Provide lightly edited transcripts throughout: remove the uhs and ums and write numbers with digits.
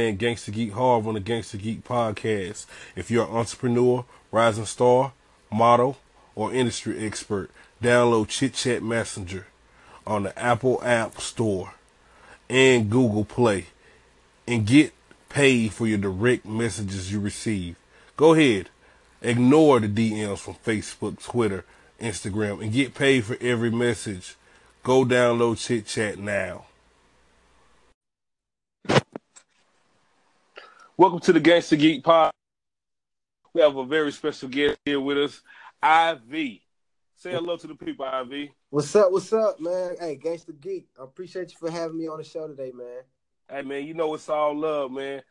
man Gangsta Geek Harv on the Gangsta Geek podcast. If you're an entrepreneur, rising star, model, or industry expert, download Chit Chat Messenger on the Apple App Store and Google Play and get paid for your direct messages you receive. Go ahead, ignore the DMs from Facebook, Twitter, Instagram, and get paid for every message. Go download Chit Chat now. Welcome to the Gangsta Geek Pod. We have a very special guest here with us, IV. Say hello to the people, IV. What's up, man? Hey, Gangsta Geek, I appreciate you for having me on the show today, man. Hey, man, you know it's all love, man.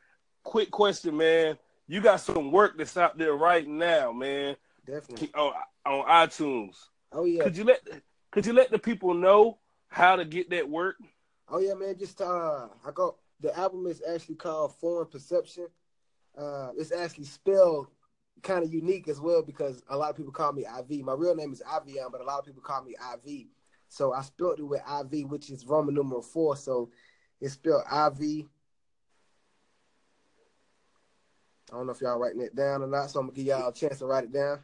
Quick question, man. You got some work that's out there right now, man. Definitely. On iTunes. Oh, yeah. Could you let the people know how to get that work? Oh, yeah, man. Just I go. The album is actually called Foreign Perception. It's actually spelled kind of unique as well because a lot of people call me IV. My real name is Iveon, but a lot of people call me IV. So I spelled it with IV, which is Roman numeral 4. So it's spelled IV. I don't know if y'all writing it down or not, so I'm gonna give y'all a chance to write it down.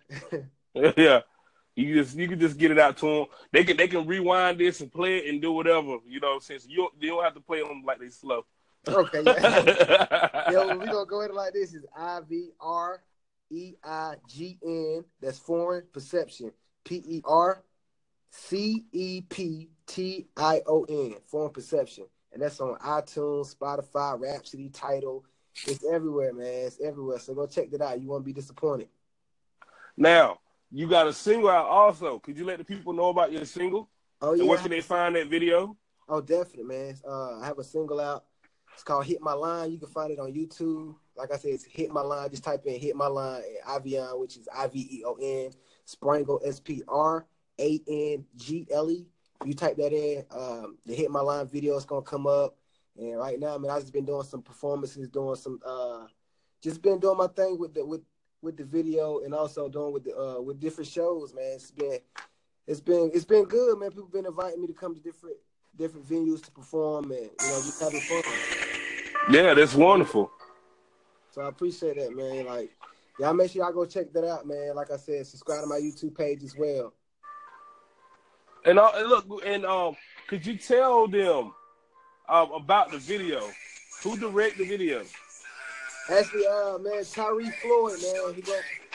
Yeah, you can just get it out to them. They can rewind this and play it and do whatever, you know. Since you don't have to play them like they slow. Okay. Yeah. Yo, we gonna go in like this. Is IVREIGN. That's Foreign Perception. PERCEPTION. Foreign Perception, and that's on iTunes, Spotify, Rapsody, Tidal. It's everywhere, man. It's everywhere. So go check that out. You won't be disappointed. Now, you got a single out also. Could you let the people know about your single? Oh, yeah. And where can they find that video? Oh, definitely, man. I have a single out. It's called Hit My Line. You can find it on YouTube. Like I said, it's Hit My Line. Just type in Hit My Line and Iveon, which is I-V-E-O-N, Sprangle, S-P-R-A-N-G-L-E. You type that in, the Hit My Line video is going to come up. And right now, man, I've just been doing some performances, just been doing my thing with the video, and also doing with different shows, man. It's been good, man. People been inviting me to come to different venues to perform, and you know, just having fun. Yeah, that's wonderful. So I appreciate that, man. Like, y'all make sure y'all go check that out, man. Like I said, subscribe to my YouTube page as well. And could you tell them? About the video. Who directed the video? Actually, man, Tyree Floyd, man. He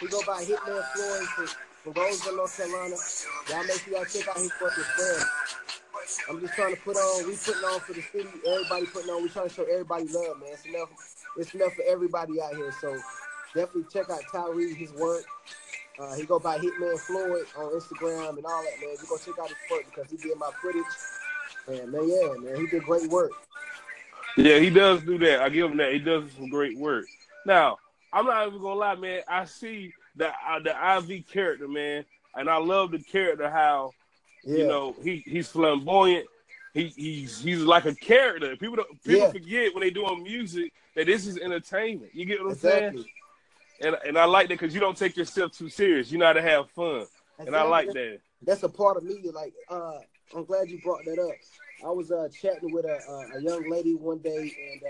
go by Hitman Floyd from Roseville, North Carolina. Y'all make sure y'all check out his fucking film. I'm just trying to we putting on for the city, everybody putting on, we trying to show everybody love, man. It's enough for everybody out here. So definitely check out Tyree, his work. He go by Hitman Floyd on Instagram and all that, man. You go check out his work because he did my footage. Man, he did great work. Yeah, he does do that. I give him that. He does some great work. Now, I'm not even gonna lie, man. I see the IV character, man, and I love the character. How you know he's flamboyant. He's like a character. People forget when they doing music that this is entertainment. You get what I'm saying? And I like that because you don't take yourself too serious. You know how to have fun, and I like that. That's a part of me. Like I'm glad you brought that up. I was chatting with a young lady one day, and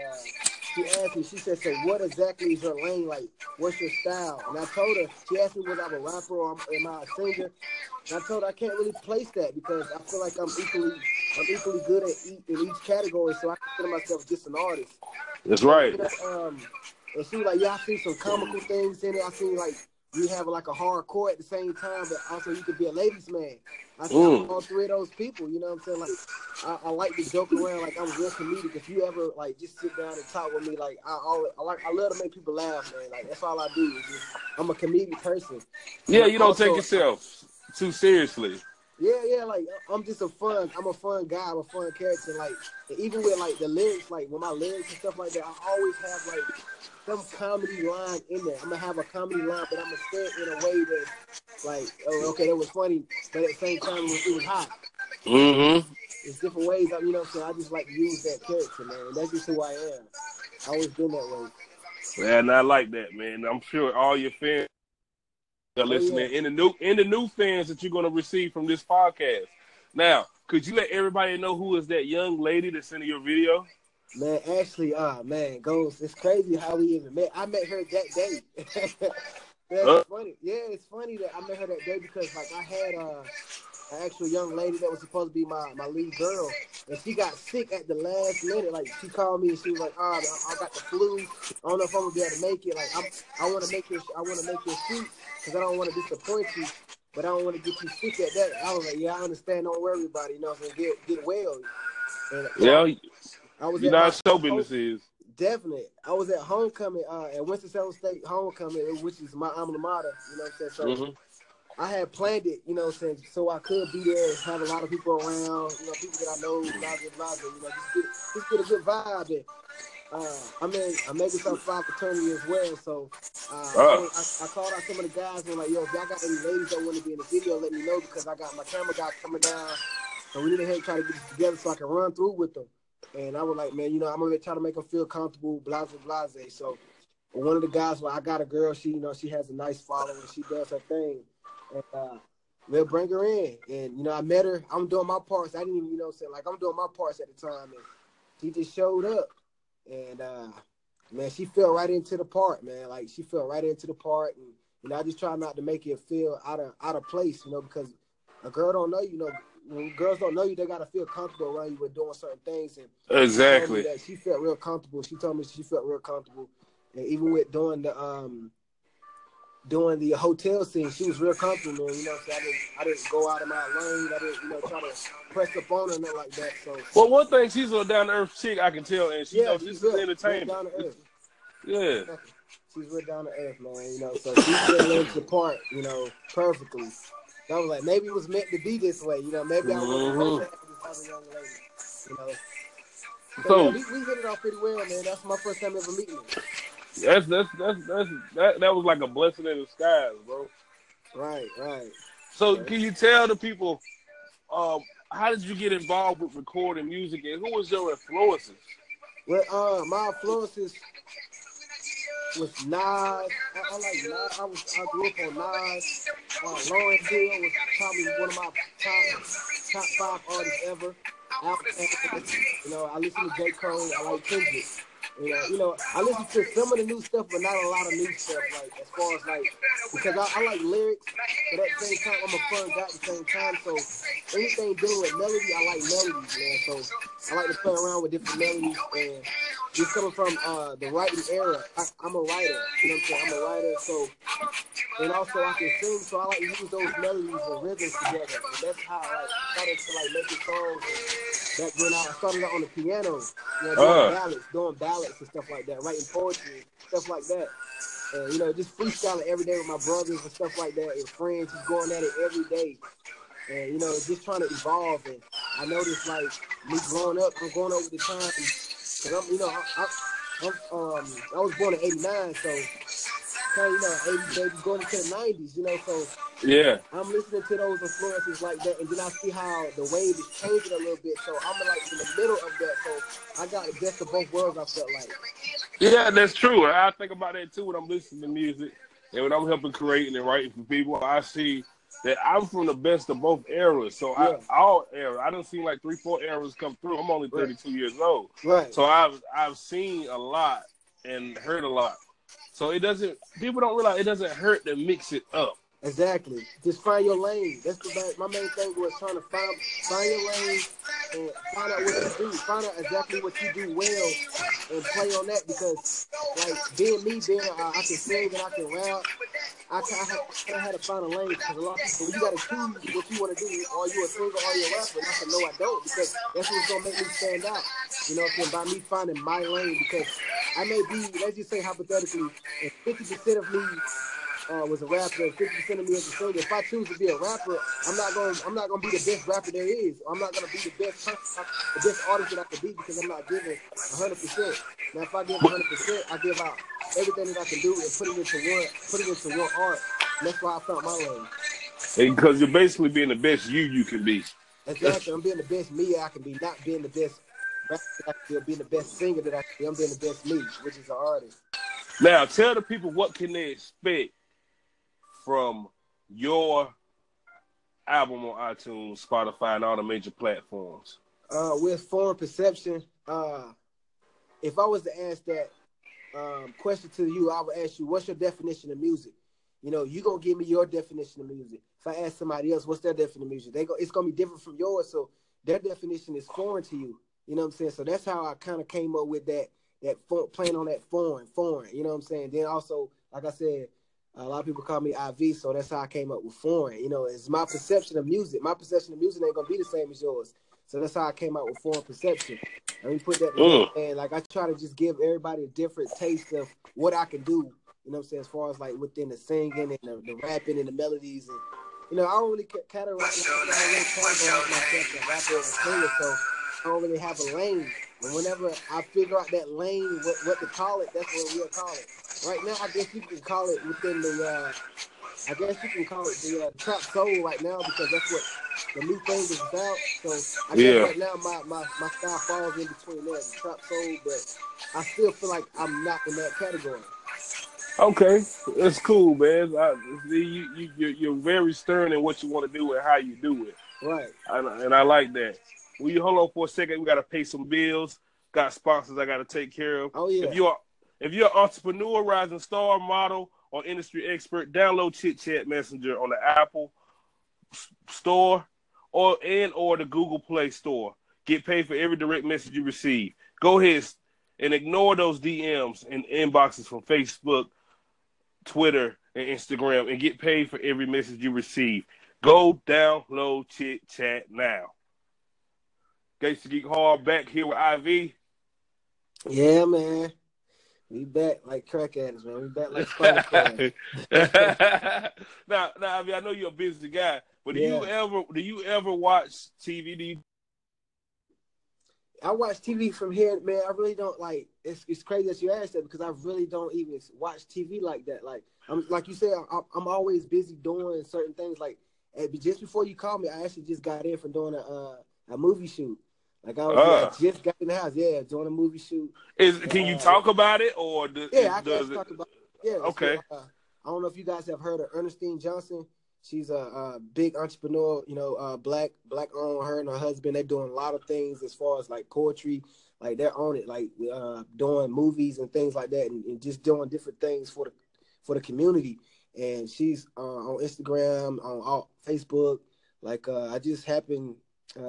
she asked me, she said, so what exactly is your lane like? What's your style? And I told her, she asked me was I a rapper or am I a singer? And I told her I can't really place that because I feel like I'm equally good at in each category, so I consider myself just an artist. That's right. And she was like, yeah, I see some comical things in it. I see like you have like a hardcore at the same time, but also you could be a ladies' man. I see all three of those people, you know what I'm saying? Like, I like to joke around, like, I'm real comedic. If you ever, like, just sit down and talk with me, like, I love to make people laugh, man. Like, that's all I do. I'm a comedic person. Yeah, you don't take yourself too seriously. Yeah, like, I'm a fun guy, I'm a fun character. Like, even with, like, the lyrics, like, with my lyrics and stuff like that, I always have, like, some comedy line in there. I'm gonna have a comedy line, but I'm gonna say it in a way that, like, oh, okay, that was funny, but at the same time, it was hot. Mm-hmm. It's different ways, you know, so I just like to use that character, man. That's just who I am. I always been that way. Yeah, and I like that, man. I'm sure all your fans are listening, and the new fans that you're gonna receive from this podcast. Now, could you let everybody know who is that young lady that's in your video? Man, Ashley, goes. It's crazy how we even met. I met her that day. That's funny. Yeah, it's funny that I met her that day because, like, I had an actual young lady that was supposed to be my lead girl, and she got sick at the last minute. Like, she called me and she was like, "Oh, I got the flu. I don't know if I'm gonna be able to make it. Like, I want to make your shoot because I don't want to disappoint you, but I don't want to get you sick at that." I was like, "Yeah, I understand. Don't worry about it. You know, so get well." And, yeah. You know how show business is. Definitely. I was at homecoming, at Winston-Salem State homecoming, which is my alma mater, you know what I'm saying? So I had planned it, you know what I'm saying, so I could be there and have a lot of people around, you know, people that I know, blah, blah, blah, you know, just get a good vibe. And, I'm making some fraternity as well, so I called out some of the guys and like, yo, if y'all got any ladies that want to be in the video, let me know because I got my camera guy coming down, so we need to try to get this together so I can run through with them. And I was like, man, you know, I'm going to try to make them feel comfortable, blah, blah, blah. So one of the guys, well, I got a girl. She, you know, she has a nice following. She does her thing. And we'll bring her in. And, you know, I met her. I'm doing my parts. I didn't even, you know what I'm saying? Like, I'm doing my parts at the time. And she just showed up. And, man, she fell right into the part, man. Like, she fell right into the part. And, you know, I just try not to make it feel out of place, you know, because a girl don't know, you know. When girls don't know you, they gotta feel comfortable around you with doing certain things. And exactly. She felt real comfortable. She told me she felt real comfortable, and even with doing the hotel scene, she was real comfortable. Man. You know, so I didn't go out of my lane. I didn't, you know, try to press the phone or nothing like that. So. Well, one thing, she's a down to earth chick. I can tell, and she knows this is entertainment. Yeah. She's real down to earth, man. You know, so she still lives the part, you know, perfectly. I was like, maybe it was meant to be this way, you know. Maybe I was this young lady, you know. So yeah, we hit it off pretty well, man. That's my first time ever meeting her. That was like a blessing in disguise, bro. Right. So can you tell the people, how did you get involved with recording music, and who was your influences? Well, my influences was Nas. I like Nas. I grew up on Nas. Lauren Hill was probably one of my top five artists ever. You know, I listen to J. Cole. I like Kendrick. You know, I listen to some of the new stuff, but not a lot of new stuff. Like as far as like, because I like lyrics, but at the same time I'm a fun guy at the same time. So anything dealing with melody, I like melodies, man. So I like to play around with different melodies. And just coming from the writing era, I'm a writer. You know what I'm saying? I'm a writer. So and also I can sing, so I like to use those melodies and rhythms together. And that's how I started to like make songs. Back when I started out on the piano, you know, doing ballads. And stuff like that, writing poetry, stuff like that, and you know, just freestyling every day with my brothers and stuff like that, and friends, just going at it every day, and you know, just trying to evolve. And I noticed, like, me growing up, I'm going over the time, because I'm, you know, I was born in '89, so kind of, you know, 80s baby going into the '90s, you know, so yeah, I'm listening to those influences like that, and then I see how the wave is changing a little bit. So I'm like in the middle of that. So I got the best of both worlds, I felt like. Yeah, that's true. I think about that too when I'm listening to music and when I'm helping creating and writing for people. I see that I'm from the best of both eras. So yeah. All eras. I done seen like 3-4 eras come through. I'm only 32 years old. Right. So I've seen a lot and heard a lot. So people don't realize it doesn't hurt to mix it up. Exactly. Just find your lane. That's my main thing was trying to find your lane and find out what you do. Find out exactly what you do well and play on that because, like, I can sing and I can rap. I had to find a lane because a lot of people, you got to choose what you want to do. Are you a singer or are you a rapper? And I said, no, I don't, because that's what's going to make me stand out. You know what I'm saying? By me finding my lane, because I may be, let's just say hypothetically, if 50% of me was a rapper, and 50% of me as a singer. If I choose to be a rapper, I'm not gonna be the best rapper there is. I'm not gonna be the best artist that I can be because I'm not giving 100%. Now, if I give 100%, I give out everything that I can do and put it into one art. And that's why I found my lane. Hey, because you're basically being the best you can be. Exactly, I'm being the best me I can be, not being the best rapper that I can be, being the best singer that I can be. I'm being the best me, which is an artist. Now, tell the people what can they expect from your album on iTunes, Spotify, and all the major platforms? With Foreign Perception, if I was to ask that question to you, I would ask you, what's your definition of music? You know, you're going to give me your definition of music. If I ask somebody else, what's their definition of music? It's going to be different from yours, so their definition is foreign to you. You know what I'm saying? So that's how I kind of came up with that playing on that foreign, you know what I'm saying? Then also, like I said, a lot of people call me IV, so that's how I came up with foreign. You know, it's my perception of music. My perception of music ain't going to be the same as yours. So that's how I came out with Foreign Perception. Let me put that in. And like I try to just give everybody a different taste of what I can do. You know what I'm saying? As far as like within the singing and the rapping and the melodies, and you know, I don't really categorize myself as a rapper and singer, so I don't really have a lane. And whenever I figure out that lane, what to call it, that's what we'll call it. Right now, I guess you can call it within the. I guess you can call it the trap soul right now, because that's what the new thing is about. So I guess right now my style falls in between that and trap soul, but I still feel like I'm not in that category. Okay, that's cool, man. You're very stern in what you want to do and how you do it. Right. And I like that. Will you hold on for a second? We got to pay some bills. Got sponsors I got to take care of. Oh, yeah. If you're an entrepreneur, rising star, model, or industry expert, download Chit Chat Messenger on the Apple Store or the Google Play Store. Get paid for every direct message you receive. Go ahead and ignore those DMs and inboxes from Facebook, Twitter, and Instagram, and get paid for every message you receive. Go download Chit Chat now. Gangsta Geek Hard back here with IV. Yeah, man. We back like crack addicts, man. We back like Spotify. Now, I mean, I know you're a busy guy, but do you ever watch TV? I watch TV from here, man. I really don't like. It's crazy that you asked that, because I really don't even watch TV like that. Like I'm, like you said, I'm always busy doing certain things. Like just before you called me, I actually just got in from doing a movie shoot. Like I just got in the house, doing a movie shoot. Can you talk about it or? I can talk about it. Yeah. Okay. So, I don't know if you guys have heard of Ernestine Johnson. She's a big entrepreneur, you know, black owned. Her and her husband, they're doing a lot of things as far as like poetry, like they're on it, like doing movies and things like that, and just doing different things for the community. And she's on Instagram, on Facebook. Like I just happened,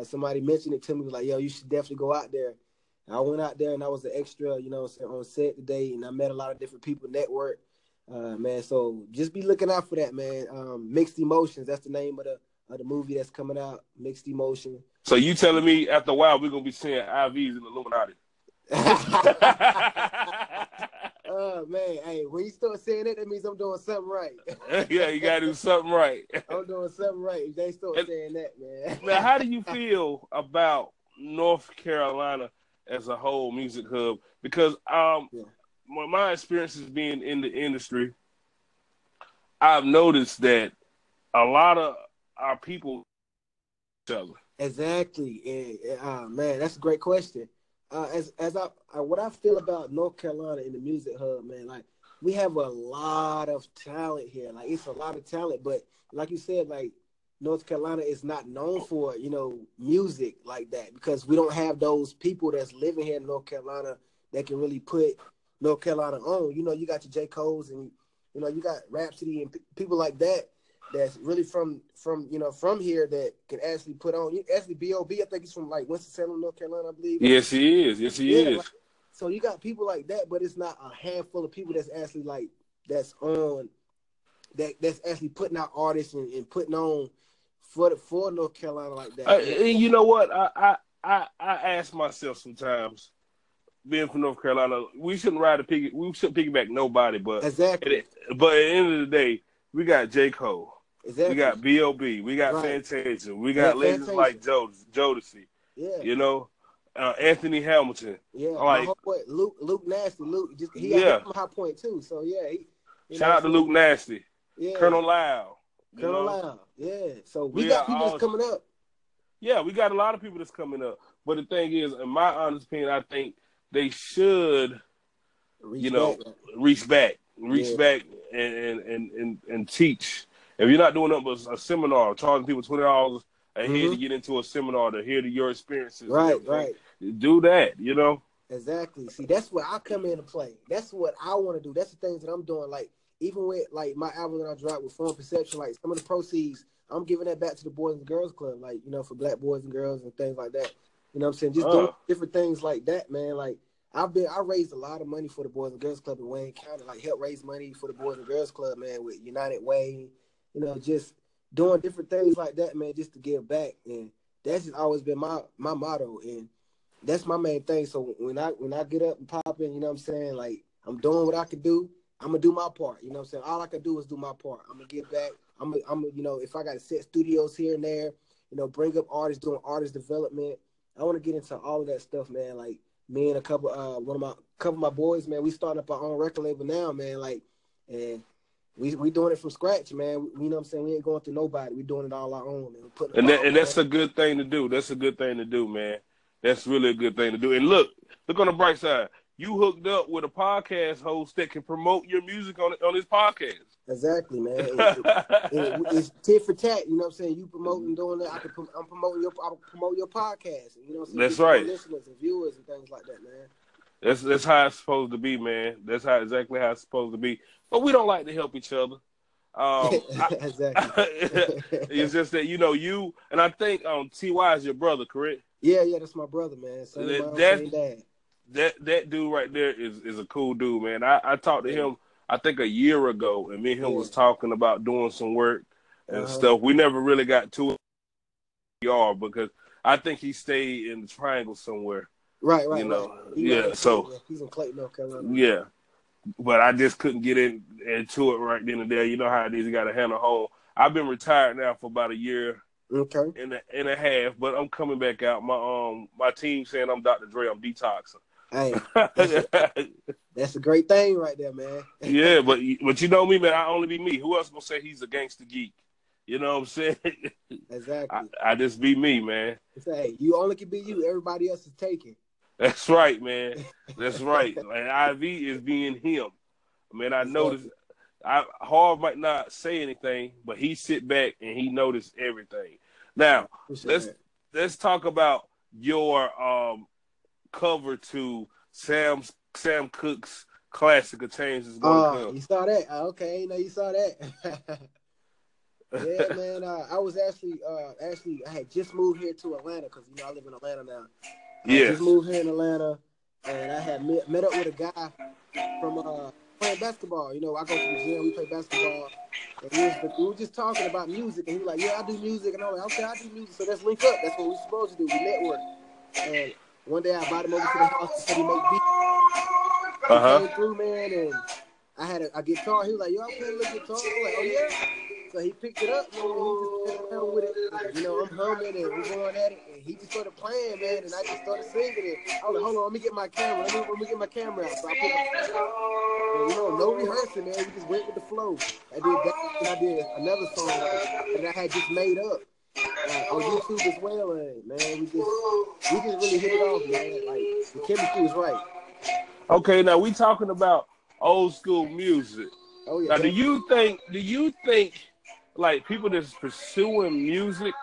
somebody mentioned it to me, like, yo, you should definitely go out there. And I went out there and I was an extra, you know, on set today, and I met a lot of different people, network. Man, so just be looking out for that, man. Mixed Emotions, that's the name of the movie that's coming out, Mixed Emotion. So you telling me after a while we're going to be seeing IVs in Illuminati? Oh, man, hey, when you start saying that means I'm doing something right. Yeah, you got to do something right. I'm doing something right if they start saying that, man. Now, how do you feel about North Carolina as a whole music hub? Because my experiences being in the industry, I've noticed that a lot of our people each other. Exactly. And, man, that's a great question. What I feel about North Carolina in the music hub, man, like we have a lot of talent here. Like it's a lot of talent, but like you said, like North Carolina is not known for, you know, music like that, because we don't have those people that's living here in North Carolina that can really put North Carolina on. You know, you got your J. Cole's and, you know, you got Rapsody and people like that that's really from here that can actually put on. Actually, B.O.B., I think he's from, like, Winston-Salem, North Carolina, I believe. Yes, he is. Yes, he is. Like, so you got people like that, but it's not a handful of people that's actually, like, that's actually putting out artists and putting on for North Carolina like that. And you know what? I ask myself sometimes, being from North Carolina, we shouldn't we shouldn't piggyback nobody, but exactly. But at the end of the day, we got J. Cole, exactly. We got B.O.B., we got Fantasia, we got legends like Jodeci, you know, Anthony Hamilton, like my boy, Luke Nasty, he got a high point too, so shout out to Luke Nasty, Colonel Lyle, So we got people that's coming up. Yeah, we got a lot of people that's coming up, but the thing is, in my honest opinion, I think they should, reach back and teach. If you're not doing a seminar, charging people $20 a head to get into a seminar to hear your experiences. Right, right. Do that, you know. Exactly. See, that's where I come in and play. That's what I want to do. That's the things that I'm doing. Like, even with, like, my album that I dropped with Foreign Perception, like, some of the proceeds, I'm giving that back to the Boys and Girls Club, like, you know, for Black boys and girls and things like that. You know what I'm saying? Just doing different things like that, man. Like, I raised a lot of money for the Boys and Girls Club in Wayne County, like, helped raise money for the Boys and Girls Club, man, with United Way, you know, just doing different things like that, man, just to give back. And that's just always been my motto, and that's my main thing. So when I get up and pop in, you know what I'm saying, like, I'm doing what I can do. I'm going to do my part, you know what I'm saying? All I can do is do my part. I'm going to get back. I'm you know, if I got to set studios here and there, you know, bring up artists, doing artist development. I want to get into all of that stuff, man. Like, me and a couple of my boys, man, we starting up our own record label now, man. Like, and we doing it from scratch, man. You know what I'm saying? We ain't going through nobody. We doing it all our own, man. That's a good thing to do. That's a good thing to do, man. That's really a good thing to do. And look on the bright side. You hooked up with a podcast host that can promote your music on his podcast. Exactly, man. It's tit for tat. You know what I'm saying? You promoting, doing that. I'm promoting your. I'll promote your podcast. You know what I'm saying? That's right. Listeners and viewers and things like that, man. That's how it's supposed to be, man. That's exactly how it's supposed to be. But we don't like to help each other. Exactly. It's just that, you know, you and I think Ty is your brother, correct? Yeah, that's my brother, man. So that dude right there is a cool dude, man. I talked to him, I think, a year ago, and me and him was talking about doing some work and stuff. We never really got to PR because I think he stayed in the Triangle somewhere. Right. You know, he's in Clayton, North Carolina. Yeah, but I just couldn't get into it right then and there. You know how it is. You got to handle home. I've been retired now for about a year. Okay. And a half, but I'm coming back out. My my team saying I'm Dr. Dre. I'm detoxing. Hey, that's a great thing right there, man. Yeah, but you know me, man. I only be me. Who else gonna say he's a gangster geek? You know what I'm saying? Exactly. I just be me, man. Hey, you only can be you. Everybody else is taken. That's right, man. That's right. And IV is being him. I mean, I noticed. Harv might not say anything, but he sit back and he noticed everything. Now, let's talk about your cover to Sam Cooke's classic, A Change Is Gonna Come. You saw that? Okay, I didn't know you saw that. Yeah, man. I was actually I had just moved here to Atlanta because, you know, I live in Atlanta now. I just moved here in Atlanta, and I had met up with a guy from playing basketball. You know, I go to the gym, we play basketball, and we were just talking about music, and he was like, yeah, I do music, and I'm like, okay, I do music, so let's link up, that's what we're supposed to do, we network. And one day I brought him over to the house and said he make beats. He came through, man, and I had a guitar. He was like, yo, I play a little guitar. I'm like, oh yeah. So he picked it up, man, and he just played around with it. You know, I'm humming and we're going at it, and he just started playing, man, and I just started singing it. I was like, hold on, let me get my camera. Let me get my camera out. So I put my, you know, no rehearsing, man. We just went with the flow. I did that, and I did another song that I had just made up on YouTube as well, and, man, we just really hit it off, man. Like, the chemistry was right. Okay, now we talking about old school music. Oh yeah. Now, do you think? Like, people that's pursuing music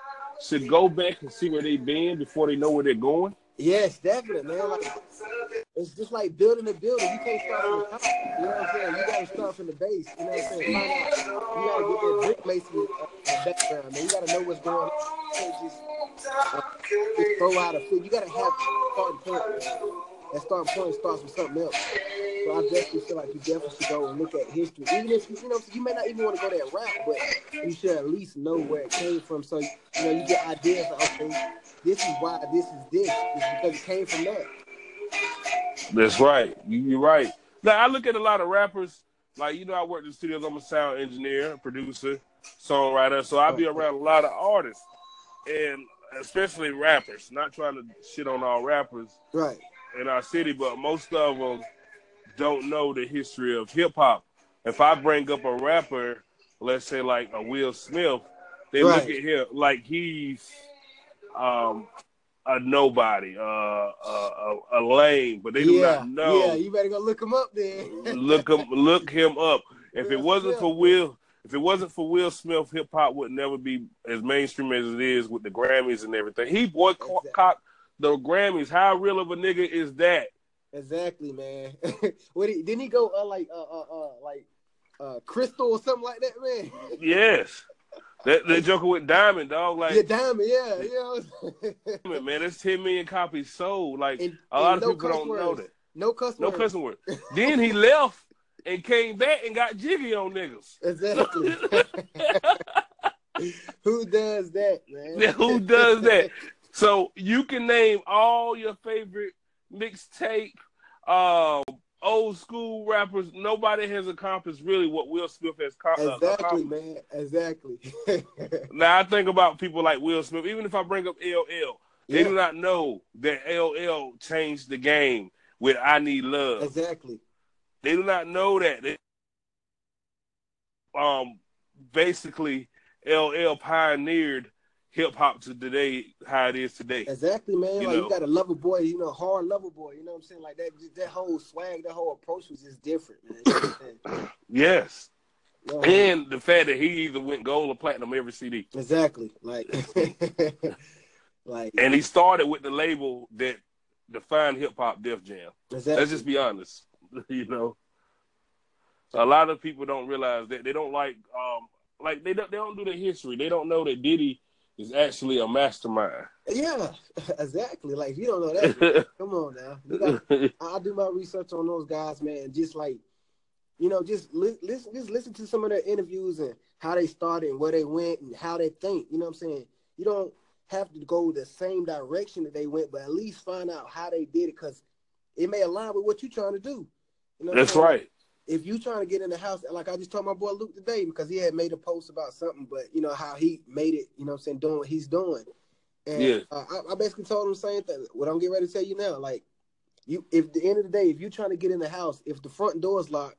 should go back and see where they've been before they know where they're going? Yes, definitely, man. Like, it's just like building a building. You can't start from the top. You know what I'm saying? You got to start from the base. You know what I'm saying? You got to get that brick mason background, man. You got to know what's going on. You can't just throw out a fit. You got to have starting point. That starting point starts with something else. So I definitely feel like you definitely should go and look at history. Even if you know, you may not even want to go that route, but you should at least know where it came from. So, you know, you get ideas like, okay, this is why this is this. It's because it came from that. That's right. You're right. Now, I look at a lot of rappers. Like, you know, I work in the studios. I'm a sound engineer, producer, songwriter. So I be around a lot of artists, and especially rappers. Not trying to shit on all rappers. Right. In our city, but most of them don't know the history of hip-hop. If I bring up a rapper, let's say like a Will Smith, they look at him like he's a nobody, a lame, but they do not know. Yeah, you better go look him up then. Look him up. If it wasn't for Will Smith, hip-hop would never be as mainstream as it is with the Grammys and everything. He boycotted the Grammys. How real of a nigga is that? Exactly, man. Didn't he go like Crystal or something like that, man? Yes. That joker with Diamond, dog. Like, yeah, Diamond, yeah. Man, that's 10 million copies sold. Like, and a lot of people don't know that. No cussing words. Then he left and came back and got jiggy on niggas. Exactly. Who does that, man? Yeah, who does that? So you can name all your favorite mixtape, old school rappers. Nobody has accomplished really what Will Smith has accomplished. Man. Exactly. Now I think about people like Will Smith. Even if I bring up LL, they do not know that LL changed the game with "I Need Love." Exactly. They do not know that. They, basically, LL pioneered hip hop to today, how it is today. Exactly, man. You got a lover boy, hard lover boy. You know what I'm saying? Like that whole swag, that whole approach was just different, man. Yes. Yeah. And the fact that he either went gold or platinum every CD. Exactly. And he started with the label that defined hip hop, Def Jam. Exactly. Let's just be honest. A lot of people don't realize that. They don't they don't do the history. They don't know that Diddy is actually a mastermind. Yeah, exactly. Like, you don't know that. Come on now. I do my research on those guys, man. Just listen to some of their interviews and how they started and where they went and how they think. You know what I'm saying? You don't have to go the same direction that they went, but at least find out how they did it, because it may align with what you're trying to do. You know that's right. If you trying to get in the house, like I just told my boy Luke today, because he had made a post about something, but how he made it, doing what he's doing. And I basically told him the same thing. What I'm getting ready to tell you now, if the end of the day, if you're trying to get in the house, if the front door is locked,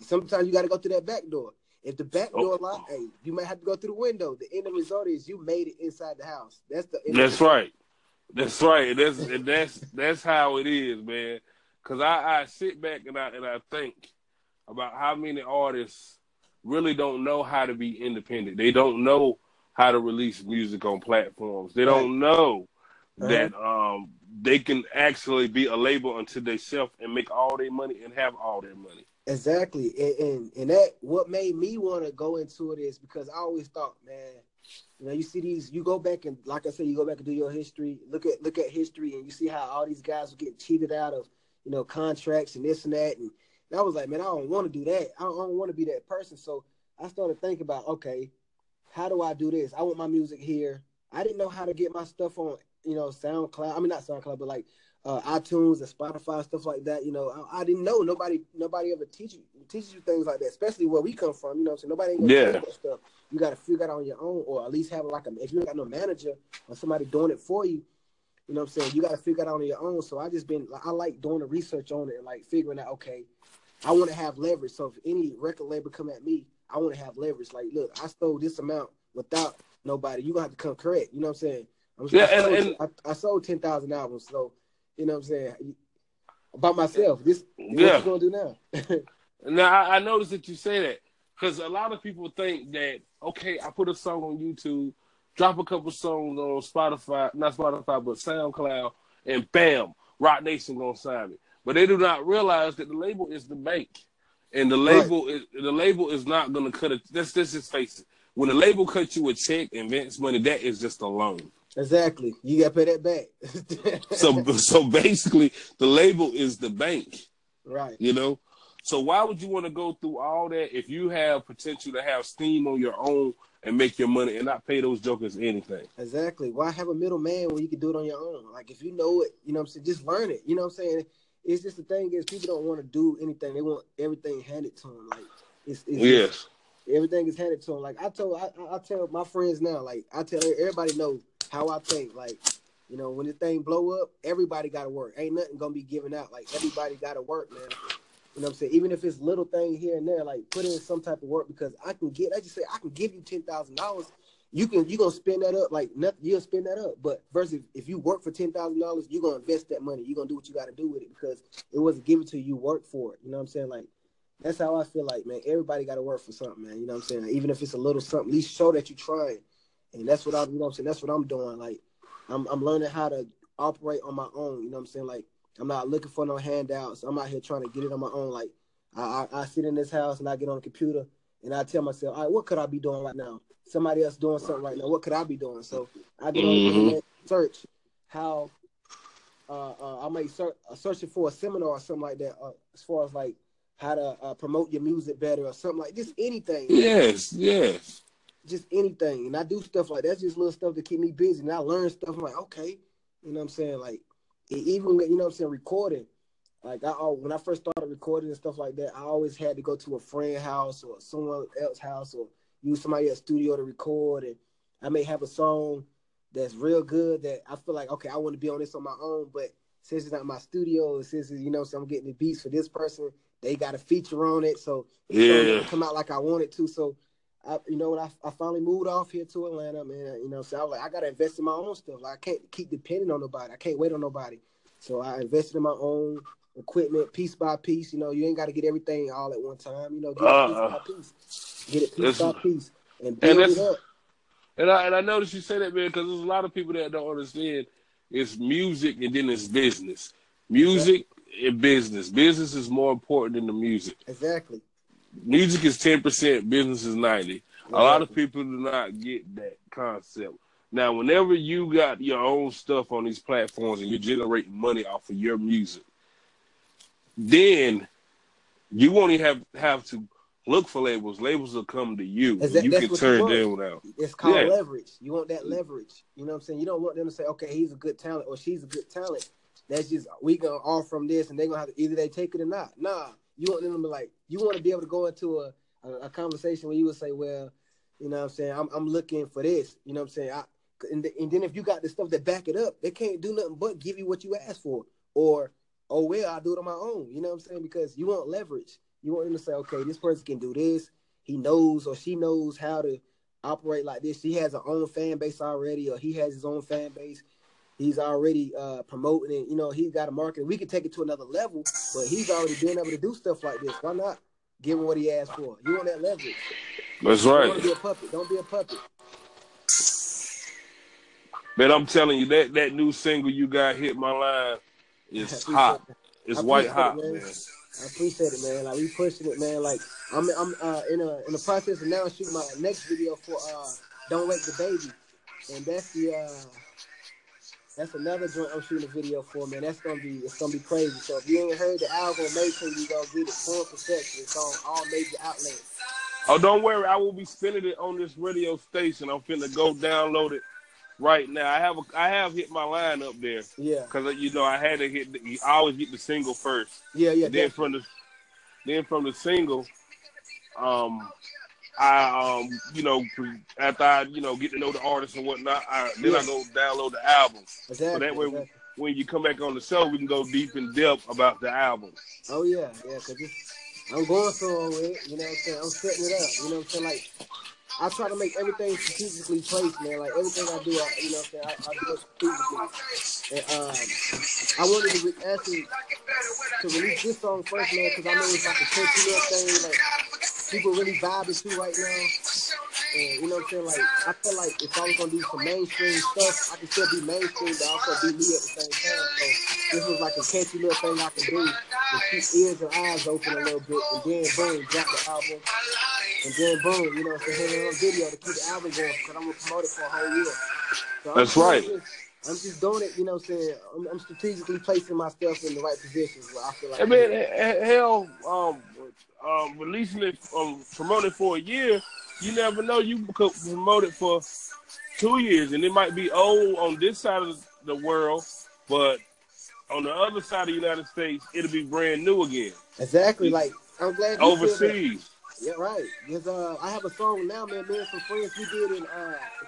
sometimes you got to go through that back door. If the back door locked, hey, you might have to go through the window. The end of the result is you made it inside the house. That's right. That's how it is, man. Because I sit back and I think about how many artists really don't know how to be independent. They don't know how to release music on platforms. They don't know that they can actually be a label unto themselves and make all their money and have all their money. Exactly. And that what made me want to go into it is because I always thought, man, you see these, you go back and, like I said, you go back and do your history, look at history, and you see how all these guys were getting cheated out of, contracts and this and that. And I was like, man, I don't want to do that. I don't want to be that person. So I started thinking about, okay, how do I do this? I want my music here. I didn't know how to get my stuff on, SoundCloud. I mean, not SoundCloud, but iTunes and Spotify, stuff like that. I didn't know. Nobody ever teaches you things like that, especially where we come from. So nobody ain't gonna teach that stuff. You got to figure it out on your own, or at least have if you ain't got no manager or somebody doing it for you. You know what I'm saying? You got to figure it out on your own. So I like doing the research on it and figuring out, okay, I want to have leverage. So if any record label come at me, I want to have leverage. Like, look, I stole this amount without nobody. You're going to have to come correct. You know what I'm saying? I sold 10,000 albums. So, you know what I'm saying? About myself. This is what you're going to do now. Now, I noticed that you say that because a lot of people think that, okay, I put a song on YouTube, drop a couple songs on Spotify, not Spotify, but SoundCloud, and bam, Roc Nation gonna sign me. But they do not realize that the label is the bank, and the label is not gonna cut it. Let's just face it. When the label cuts you a check, advance money, that is just a loan. Exactly, you gotta pay that back. so basically, the label is the bank, right? So why would you want to go through all that if you have potential to have steam on your own and make your money and not pay those jokers anything? Exactly. Why have a middleman when you can do it on your own? Like, if you know it, you know what I'm saying, just learn it. You know what I'm saying? It's just the thing is people don't want to do anything. They want everything handed to them. Like, it's everything is handed to them. Like, I tell my friends now, like, I tell everybody know how I think. Like, when the thing blow up, everybody got to work. Ain't nothing going to be given out. Like, everybody got to work, man. You know what I'm saying? Even if it's little thing here and there, like, put in some type of work, because I can give you $10,000. You're going to spend that up. Like, nothing, you'll spend that up. But versus if you work for $10,000, you're going to invest that money. You're going to do what you got to do with it, because it wasn't given to you. You worked for it. You know what I'm saying? Like, that's how I feel like, man. Everybody got to work for something, man. You know what I'm saying? Like, even if it's a little something, at least show that you're trying. And that's what I'm doing. Like, I'm learning how to operate on my own. You know what I'm saying? Like, I'm not looking for no handouts. I'm out here trying to get it on my own. Like, I sit in this house and I get on the computer and I tell myself, all right, what could I be doing right now? Somebody else doing something right now. What could I be doing? So I get on the internet, search how I may searching for a seminar or something like that, as far as like how to promote your music better or something like this. Anything. Yes, yes. Just anything. And I do stuff like that. That's just little stuff to keep me busy. And I learn stuff. I'm like, okay. You know what I'm saying? Like, even, you know what I'm saying, recording. Like, when I first started recording and stuff like that, I always had to go to a friend's house or someone else's house or use somebody else's studio to record. And I may have a song that's real good that I feel like, okay, I want to be on this on my own, but since it's not my studio, since it's, you know, so I'm getting the beats for this person, they got a feature on it, so it's come out like I want it to. So, you know what? I finally moved off here to Atlanta, man. You know, so I was like, I gotta invest in my own stuff. Like, I can't keep depending on nobody. I can't wait on nobody. So I invested in my own equipment, piece by piece. You know, you ain't gotta get everything all at one time. You know, get it piece by piece, get it piece by piece, and build it up. And I noticed you say that, man, because there's a lot of people that don't understand. It's music and then it's business. Music and business. Business is more important than the music. Exactly. Music is 10%, business is 90%. Exactly. A lot of people do not get that concept. Now, whenever you got your own stuff on these platforms and you generate money off of your music, then you won't even have to look for labels. Labels will come to you. You can turn them out. It's called leverage. You want that leverage. You know what I'm saying? You don't want them to say, okay, he's a good talent or she's a good talent. That's just, we going to offer them this and they're going to have to, either they take it or not. Nah. You want them to be like, you want to be able to go into a conversation where you would say, well, you know what I'm saying, I'm looking for this. You know what I'm saying? And then if you got the stuff that back it up, they can't do nothing but give you what you asked for. Or, oh, well, I'll do it on my own. You know what I'm saying? Because you want leverage. You want them to say, okay, this person can do this. He knows or she knows how to operate like this. She has her own fan base already, or he has his own fan base. He's already promoting it. You know, he's got a market. We can take it to another level, but he's already been able to do stuff like this. Why not give him what he asked for? You want that leverage. That's right. You want to be a puppet. Don't be a puppet. Man, I'm telling you, that new single you got, Hit My Line, is hot. It's white hot, man. I appreciate it, man. Like, we pushing it, man. Like, I'm in the process of now shooting my next video for Don't Wake the Baby. And that's the that's another joint I'm shooting a video for, man. It's gonna be crazy. So if you ain't heard the album, make sure you go get it. Foreign Perception. It's on all major outlets. Oh, don't worry, I will be spinning it on this radio station. I'm finna go download it right now. I have Hit My Line up there. Yeah. Cause you know I had to I always get the single first. Yeah, yeah. Then from the single, I you know, after I, you know, get to know the artists and whatnot, I go download the album. Exactly, so that way when you come back on the show, we can go deep in depth about the album. Oh yeah, cause I'm going through with it. You know what I'm saying? I'm setting it up. You know what I'm saying? Like, I try to make everything strategically placed, man. Like, everything I do, you know what I'm saying, I do it strategically. And I wanted to actually to release this song first, man, because I know it's like a cultural thing. Like, people really vibing to right now. And you know what I'm saying? Like, I feel like if I was gonna do some mainstream stuff, I could still be mainstream, but also be me at the same time. So this was like a catchy little thing I could do. Just keep ears and eyes open a little bit, and then boom, drop the album. And then boom, you know what I'm saying? Hit it on video to keep the album going, because I'm gonna promote it for a whole year. So that's right. I'm just doing it, you know what I'm saying? I'm strategically placing myself in the right positions where I feel like. I mean, hell, releasing it, promoting it for a year, you never know. You could promote it for 2 years, and it might be old on this side of the world, but on the other side of the United States, it'll be brand new again. Exactly. Like, I'm glad you overseas. Yeah, right. Because I have a song now, man. Me and some friends, we did in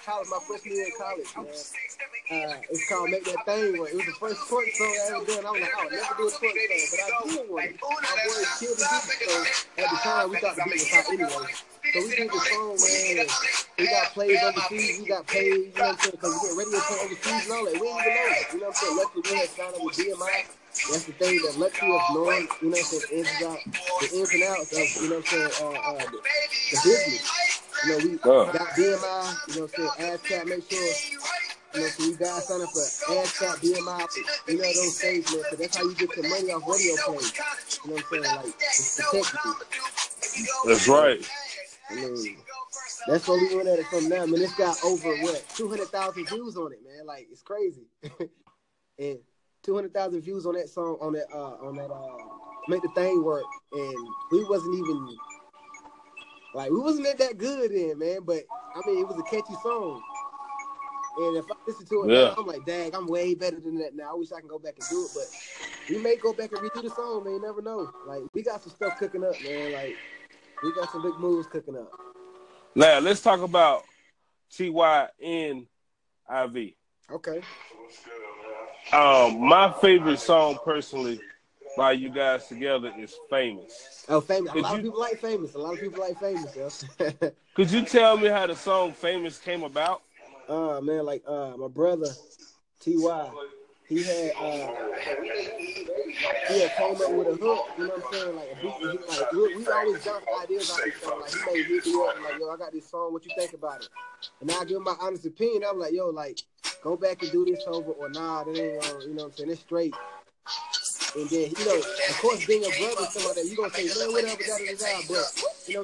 college, my freshman year in college, man. It's called Make That Thing. It was the first court song I ever done. I was like, I'll never do a court song, but I did one. I wanted to kill the beat, so at the time, we thought the beat was hot anyway. So we did the song, man. We got plays overseas. We got paid, you know what I'm saying? Because we get radio play overseas and all that. We didn't even know it. You know what I'm saying? Luckily, we had signed up with BMI. That's the thing that lets you ignore, you know what I'm saying, the ins and outs of, you know what I'm saying, the business. You know, we got BMI, you know what I'm saying, ASCAP, make sure man. So you guys sign up for ASCAP, BMI, you know those things, man. So that's how you get your money off radio plays. You know what I'm saying? Like, it's protected. That's right. I mean, that's what we doing at it from now. I mean, it's got over, what, 200,000 views on it, man. Like, it's crazy. And 200,000 views on that song, on that Make the Thing Work. And we wasn't even, like, we wasn't that good then, man. But, I mean, it was a catchy song. And if I listen to it now, I'm like, dang, I'm way better than that now. I wish I can go back and do it. But we may go back and redo the song, man. You never know. Like, we got some stuff cooking up, man. Like, we got some big moves cooking up. Now, let's talk about T.Y.N.I.V. Okay. My favorite song, personally, by you guys together is Famous. Oh, Famous. A lot of people like Famous, yo. Could you tell me how the song Famous came about? Man, like, my brother, T.Y., he had come up with a hook, you know what I'm saying? Like, a beat, like, we always jump ideas out this song. Like, he made me up and like, yo, I got this song, what you think about it? And I give him my honest opinion. I'm like, yo, like, go back and do this over, or nah, that ain't, you know what I'm saying? It's straight. And then, you know, of course, being a brother, so like that, you gonna say, man, whatever, but, you know what I'm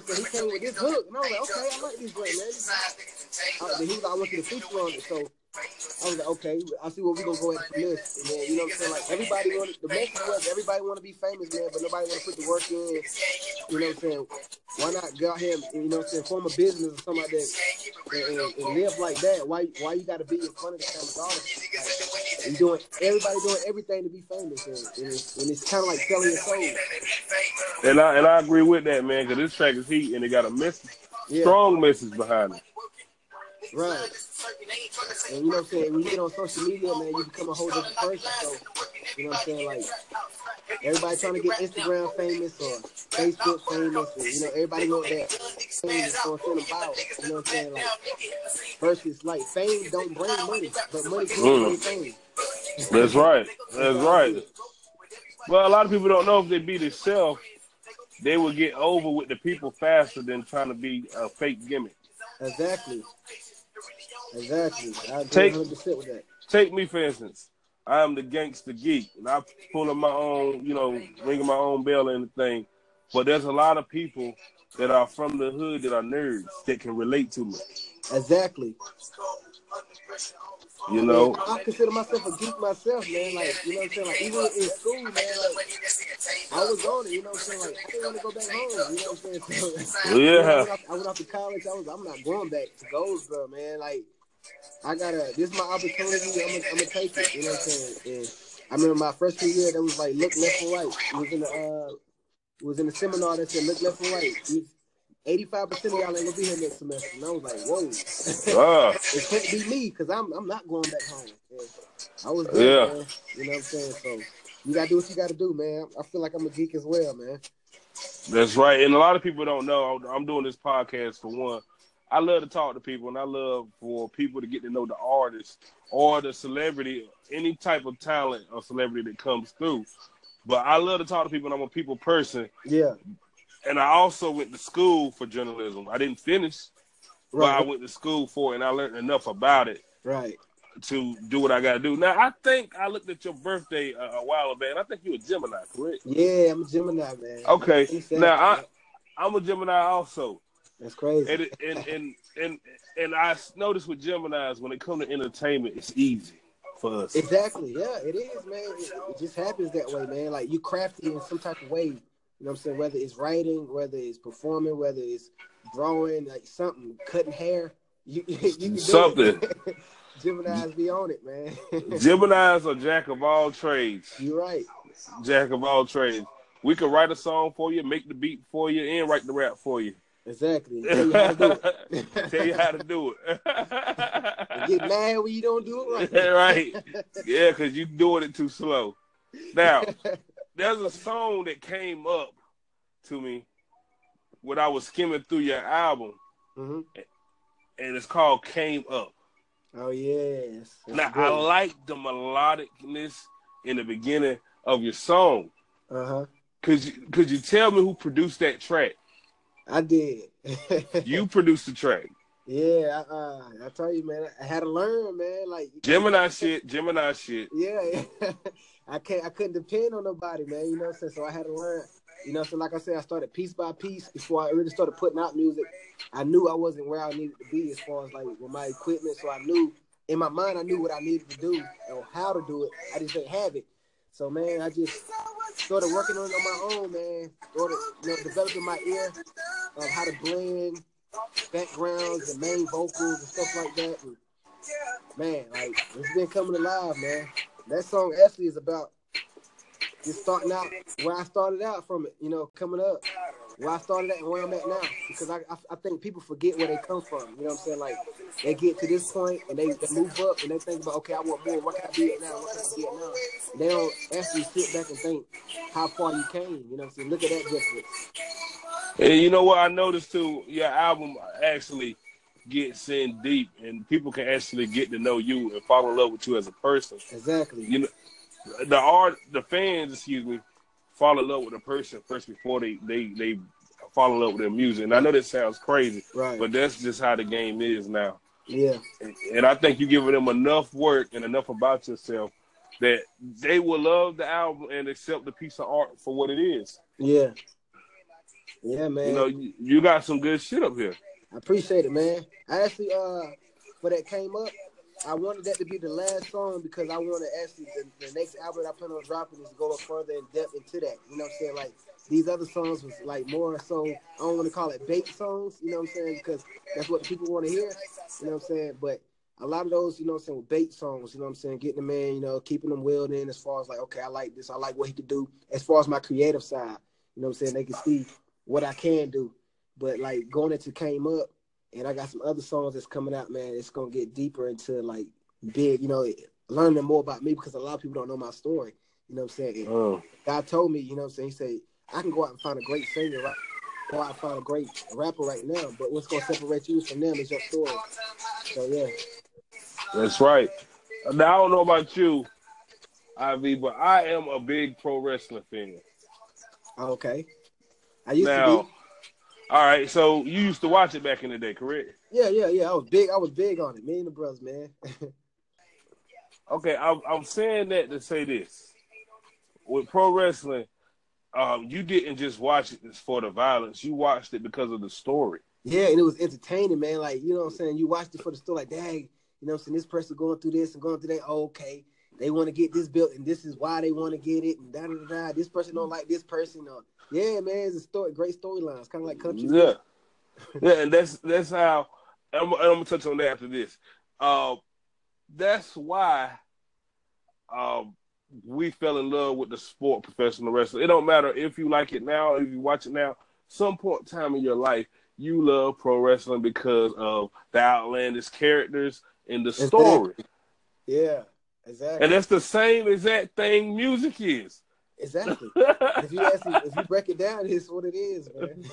saying? He came with this hook, and I was like, okay, I like this boy, man. He was like, I want you to feature on it, so I was like, okay, I see what we gonna go ahead and list. And then, you know what I'm saying? Like, everybody wanted, the message was, everybody wanna be famous, man, but nobody wanna put the work in. You know what I'm saying? Why not go out here and, you know what I'm saying, form a business or something like that and live like that? Why you gotta be in front of the famous audience? Like, you doing, everybody doing everything to be famous, and it's kind of like selling your soul. And I agree with that, man, because this track is heat, and it got a message, strong message behind it. Right. And you know what I'm saying? When you get on social media, man, you become a whole different person. So, you know what I'm saying? Like, everybody trying to get Instagram famous or Facebook famous. Or, you know, everybody want that famous or something about. You know what I'm saying? Like, versus, like, fame don't bring money, but money can bring fame. That's right. That's right. Well, a lot of people don't know if they be themselves, they will get over with the people faster than trying to be a fake gimmick. Exactly. Exactly. I agree 100% with that. Take me, for instance. I am the Gangsta Geek, and I pull up my own, you know, ringing my own bell and everything. But there's a lot of people that are from the hood that are nerds that can relate to me. Exactly. You know? Man, I consider myself a geek myself, man. Like, you know what I'm saying? Like, even in school, man, like, I was on it, you know what I'm saying? Like, I didn't want to go back home, you know what I'm saying? So, yeah. I went off to college. I'm not going back to Goldsboro, man. Like, this is my opportunity. I'm gonna take it, you know what I'm saying? And I remember my freshman year, that was like, look left and right. It was in the seminar that said, look left and right. 85% of y'all ain't gonna be here next semester. And I was like, whoa. It can't be me, because I'm not going back home. And I was there, man, you know what I'm saying? So you gotta do what you gotta do, man. I feel like I'm a geek as well, man. That's right. And a lot of people don't know. I'm doing this podcast, for one. I love to talk to people, and I love for people to get to know the artist or the celebrity, any type of talent or celebrity that comes through. But I love to talk to people, and I'm a people person. Yeah. And I also went to school for journalism. I didn't finish, but I went to school for it, and I learned enough about it to do what I got to do. Now, I think I looked at your birthday a while ago, and I think you were Gemini, correct? Yeah, I'm a Gemini, man. Okay. Now, I'm a Gemini also. That's crazy. And I noticed with Geminis, when it comes to entertainment, it's easy for us. Exactly. Yeah, it is, man. It just happens that way, man. Like, you craft it in some type of way. You know what I'm saying? Whether it's writing, whether it's performing, whether it's drawing, like something, cutting hair, you can do something. Geminis be on it, man. Geminis are jack of all trades. You're right. Jack of all trades. We can write a song for you, make the beat for you, and write the rap for you. Exactly. Tell you how to do it. Tell you how to do it. Get mad when you don't do it right. Right. Yeah, because you're doing it too slow. Now, there's a song that came up to me when I was skimming through your album, and it's called Came Up. Oh, yes. That's now, good. I like the melodicness in the beginning of your song. Uh-huh. Could you tell me who produced that track? I did. You produced the track. Yeah, I told you, man. I had to learn, man. Like Gemini shit. Yeah, I couldn't depend on nobody, man. You know what I'm saying? So I had to learn. You know, so like I said, I started piece by piece before I really started putting out music. I knew I wasn't where I needed to be as far as like with my equipment. So I knew in my mind, I knew what I needed to do and how to do it. I just didn't have it. So man, I just started working on it on my own, man. Started, you know, developing my ear of how to blend backgrounds and main vocals and stuff like that. And man, like, it's been coming alive, man. That song actually is about just starting out where I started out from it, you know, coming up. Where I started at and where I'm at now. Because I think people forget where they come from. You know what I'm saying? Like, they get to this point and they move up and they think about, okay, I want more. What can I do now? What can I get now? They don't actually sit back and think how far you came. You know what I'm saying? Look at that difference. Hey, you know what I noticed too? Your album actually gets in deep and people can actually get to know you and fall in love with you as a person. Exactly. You know, the fans, excuse me, fall in love with a person first before they fall in love with their music. And I know that sounds crazy, right, but that's just how the game is now. Yeah. And I think you're giving them enough work and enough about yourself that they will love the album and accept the piece of art for what it is. Yeah. Yeah, man. You know, you got some good shit up here. I appreciate it, man. I actually, for that Came Up, I wanted that to be the last song because I want to actually, the next album I plan on dropping is to go up further in depth into that. You know what I'm saying? Like, these other songs was like more so, I don't want to call it bait songs, you know what I'm saying? Because that's what people want to hear, you know what I'm saying? But a lot of those, you know what I'm saying, bait songs, you know what I'm saying? Getting them in, you know, keeping them wheeled in as far as like, okay, I like this, I like what he could do. As far as my creative side, you know what I'm saying? They can see what I can do. But like going into Came Up, and I got some other songs that's coming out, man. It's going to get deeper into, like, big, you know, learning more about me because a lot of people don't know my story. You know what I'm saying? Oh. God told me, you know what I'm saying? He said, I can go out and find a great singer, right? Go out and find a great rapper right now, but what's going to separate you from them is your story. So, yeah. That's right. Now, I don't know about you, Ivy, but I am a big pro wrestling fan. Okay. I used to be. All right, so you used to watch it back in the day, correct? Yeah. I was big on it. Me and the brothers, man. Okay, I'm saying that to say this. With pro wrestling, you didn't just watch it for the violence. You watched it because of the story. Yeah, and it was entertaining, man. Like, you know what I'm saying? You watched it for the story. Like, dang, you know what I'm saying? This person going through this and going through that. Oh, okay. They want to get this built, and this is why they want to get it, and da-da-da-da. This person don't like this person. Or, yeah, man, it's a story, great storyline. It's kind of like country. Yeah, yeah, and that's how – I'm going to touch on that after this. That's why we fell in love with the sport, professional wrestling. It don't matter if you like it now, if you watch it now. Some point in time in your life, you love pro wrestling because of the outlandish characters and the story. Yeah. Exactly. And that's the same exact thing music is. Exactly. if you break it down, it's what it is, man.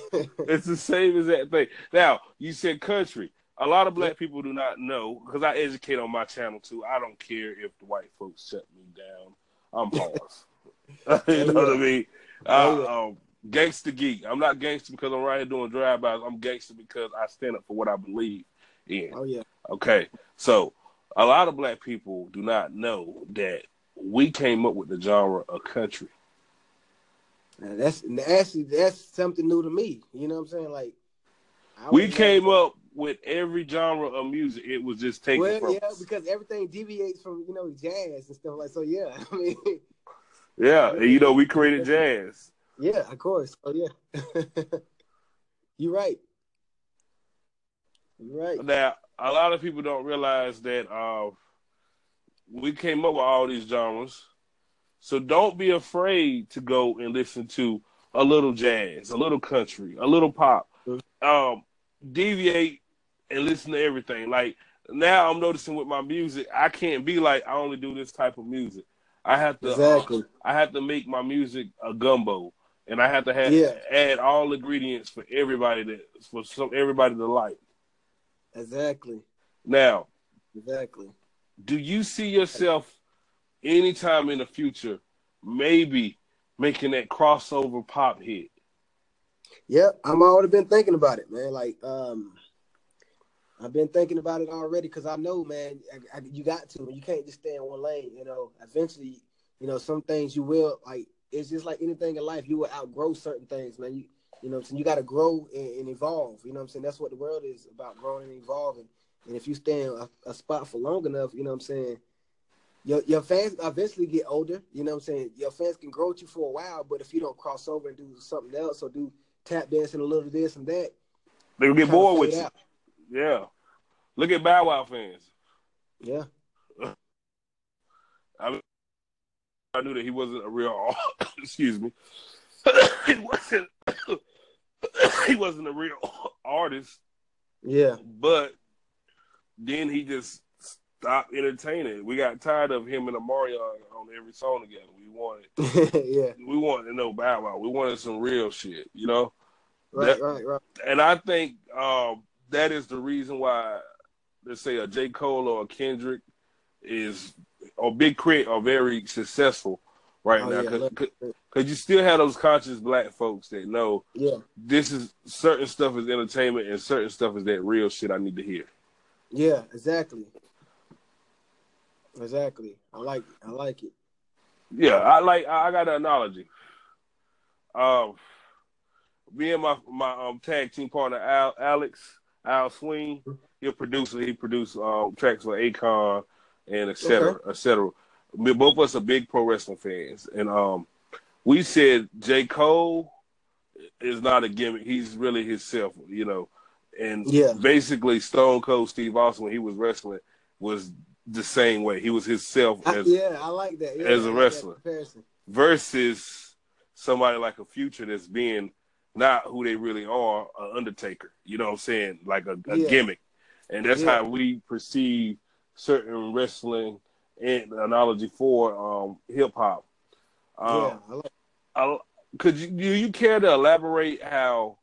It's the same exact thing. Now, you said country. A lot of black people do not know, because I educate on my channel, too. I don't care if the white folks shut me down. I'm pause. You know what I mean? Gangsta Geek. I'm not gangster because I'm right here doing drive-bys. I'm gangster because I stand up for what I believe in. Oh, yeah. Okay, so... a lot of black people do not know that we came up with the genre of country. That's something new to me. You know what I'm saying? Like, we came up with every genre of music. It was just taken from. Yeah, because everything deviates from, you know, jazz and stuff like. So yeah, I mean. Yeah, and, you know, we created jazz. Yeah, of course. Oh yeah. You're right. Now. A lot of people don't realize that we came up with all these genres. So don't be afraid to go and listen to a little jazz, a little country, a little pop. Deviate and listen to everything. Like, now I'm noticing with my music, I can't be like, I only do this type of music. I have to I have to make my music a gumbo. And I have to add all ingredients for everybody everybody to like. Exactly. Now, do you see yourself anytime in the future maybe making that crossover pop hit? Yeah, I've already been thinking about it, man. Like, I've been thinking about it already because I know, man, you got to. You can't just stay in one lane, you know. Eventually, you know, some things you will, like, it's just like anything in life. You will outgrow certain things, man. You know what I'm saying? You got to grow and evolve. You know what I'm saying? That's what the world is about, growing and evolving. And if you stay in a spot for long enough, you know what I'm saying, your fans eventually get older. You know what I'm saying? Your fans can grow with you for a while, but if you don't cross over and do something else or do tap dancing a little this and that, they'll get bored with you. Out. Yeah. Look at Bow Wow fans. Yeah. I knew that he wasn't a real excuse me. He wasn't a real artist. Yeah. But then he just stopped entertaining. We got tired of him and Omarion on every song together. We wanted we wanted to know Bow Wow. We wanted some real shit, you know? Right. And I think that is the reason why, let's say, a J. Cole or a Kendrick is, or Big Crit, are very successful right now. Because you still have those conscious black folks that know this is, certain stuff is entertainment and certain stuff is that real shit I need to hear. Yeah, exactly. Exactly. I like it. Yeah, I got an analogy. Me and my tag team partner Al Swing, he's a producer. He produced tracks for Akon and et cetera. Both of us are big pro wrestling fans, and we said J. Cole is not a gimmick. He's really himself, you know. And basically, Stone Cold Steve Austin, when he was wrestling, was the same way. He was himself. I like that. As a wrestler, versus somebody like a Future that's being not who they really are, an Undertaker. You know what I'm saying? Like a gimmick. And that's how we perceive certain wrestling and analogy for hip-hop. Could you care to elaborate how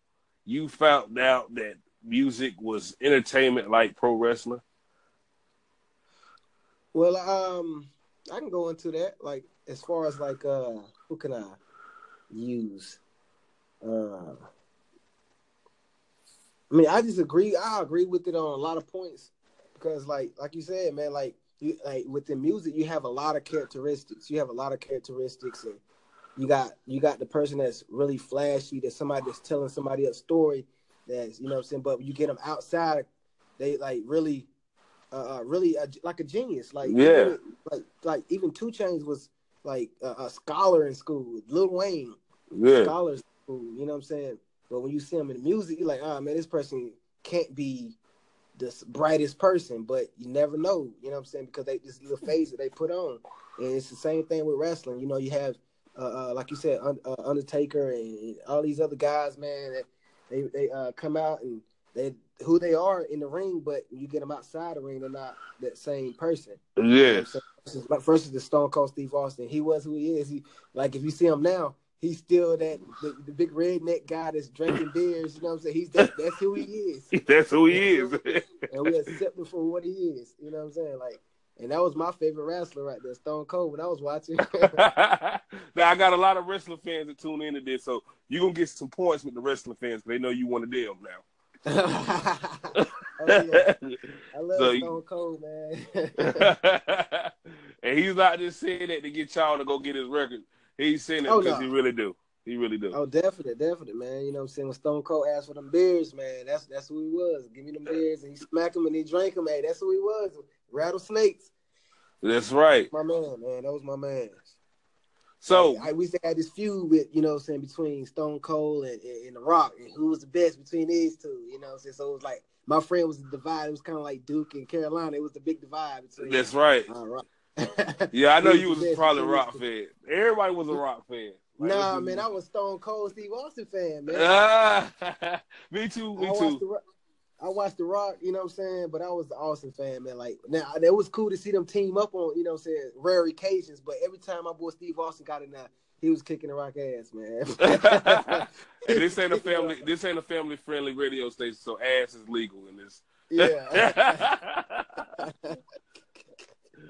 you found out that music was entertainment like pro wrestling? Well, I can go into that. Like, as far as, like, who can I use? I mean, I agree with it on a lot of points because, like you said, man, like within music, you have a lot of characteristics. And you got the person that's really flashy, that's somebody that's telling somebody else's story. That's, you know what I'm saying. But you get them outside, they like really like a genius. Like even 2 Chainz was like a scholar in school. Lil Wayne, scholars. You know what I'm saying? But when you see him in the music, you're like, oh, man, this person can't be the brightest person, but you never know, you know what I'm saying? Because this little phase that they put on. And it's the same thing with wrestling. You know, you have, like you said, Undertaker and all these other guys, man, that they come out and they who they are in the ring, but you get them outside the ring, they're not that same person. Yes. Versus the Stone Cold Steve Austin. He was who he is. Like, if you see him now, he's still the big redneck guy that's drinking beers. You know what I'm saying? That's who he is. That's who he is. And we accept him for what he is. You know what I'm saying? Like, and that was my favorite wrestler right there, Stone Cold, when I was watching. Now, I got a lot of wrestling fans that tune into this, so you're going to get some points with the wrestling fans, because they know you want to deal now. I love Stone Cold, man. And he's not just saying that to get y'all to go get his record. He's saying it because he really do. He really do. Oh, definitely, man. You know what I'm saying? When Stone Cold asked for them beers, man, that's who he was. Give me them beers, and he smacked them and he drank them. Hey, that's who he was. Rattlesnakes. That's right. My man, that was my man. So we had this feud with, you know what I'm saying, between Stone Cold and The Rock, and who was the best between these two, you know what I'm saying? So it was like, my friend was the divide. It was kind of like Duke and Carolina. It was the big divide between. That's right. Rock. Yeah, I know you was probably a Rock fan. Everybody was a Rock fan. Like, nah, man, I was Stone Cold Steve Austin fan, man. Me too. I watched The Rock, you know what I'm saying, but I was the Austin fan, man. Like, now, it was cool to see them team up on, you know what I'm saying, rare occasions, but every time my boy Steve Austin got in there, he was kicking The Rock ass, man. Hey, this ain't a family-friendly radio station, so ass is legal in this. Yeah.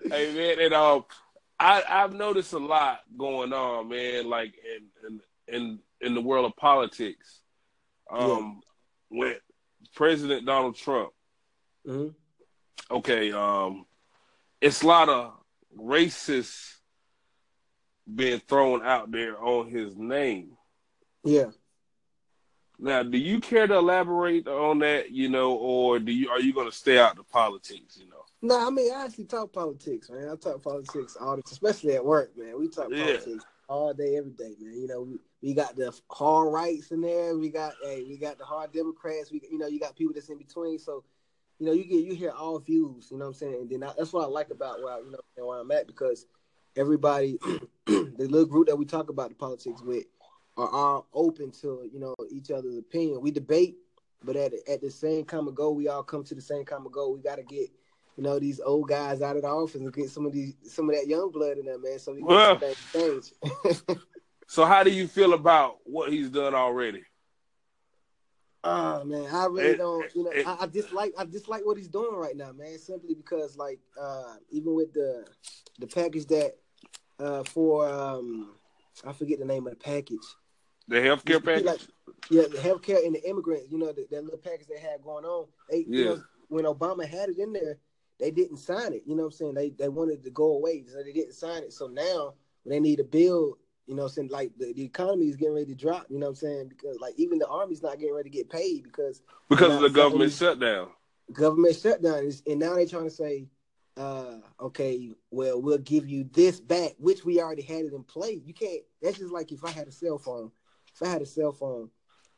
Hey, man, and I've noticed a lot going on, man, like in the world of politics. When President Donald Trump Mm-hmm. Okay. It's a lot of racist being thrown out there on his name. Yeah. Now, do you care to elaborate on that, you know, or do you, are you going to stay out of politics, you know? No, I mean, I actually talk politics, man. I talk politics all the time, especially at work, man. We talk politics all day, every day, man. You know, we got the hard rights in there. We got, we got the hard Democrats. We, you know, you got people that's in between. So, you know, you hear all views, you know what I'm saying? And then that's what I like about where, you know, where I'm at, because everybody, the little group that we talk about the politics with, are all open to, you know, each other's opinion. We debate, but at the same common goal, we all come to the same common goal. We got to get, you know, these old guys out of the office and get some of that young blood in there, man. So we get to that stage. So how do you feel about what he's done already? Oh, man, I really don't. You know, I dislike what he's doing right now, man. Simply because, like, even with the package that I forget the name of the package. The healthcare package? Like, yeah, the healthcare and the immigrants, you know, that little package they had going on. You know, when Obama had it in there, they didn't sign it. You know what I'm saying? They wanted to go away, so they didn't sign it. So now they need a bill, you know what I'm saying? Like, the economy is getting ready to drop, you know what I'm saying? Because, like, even the Army's not getting ready to get paid because of the government shutdown. Government shutdown. And now they're trying to say, okay, well, we'll give you this back, which we already had it in play. You can't. That's just like if I had a cell phone. If I had a cell phone,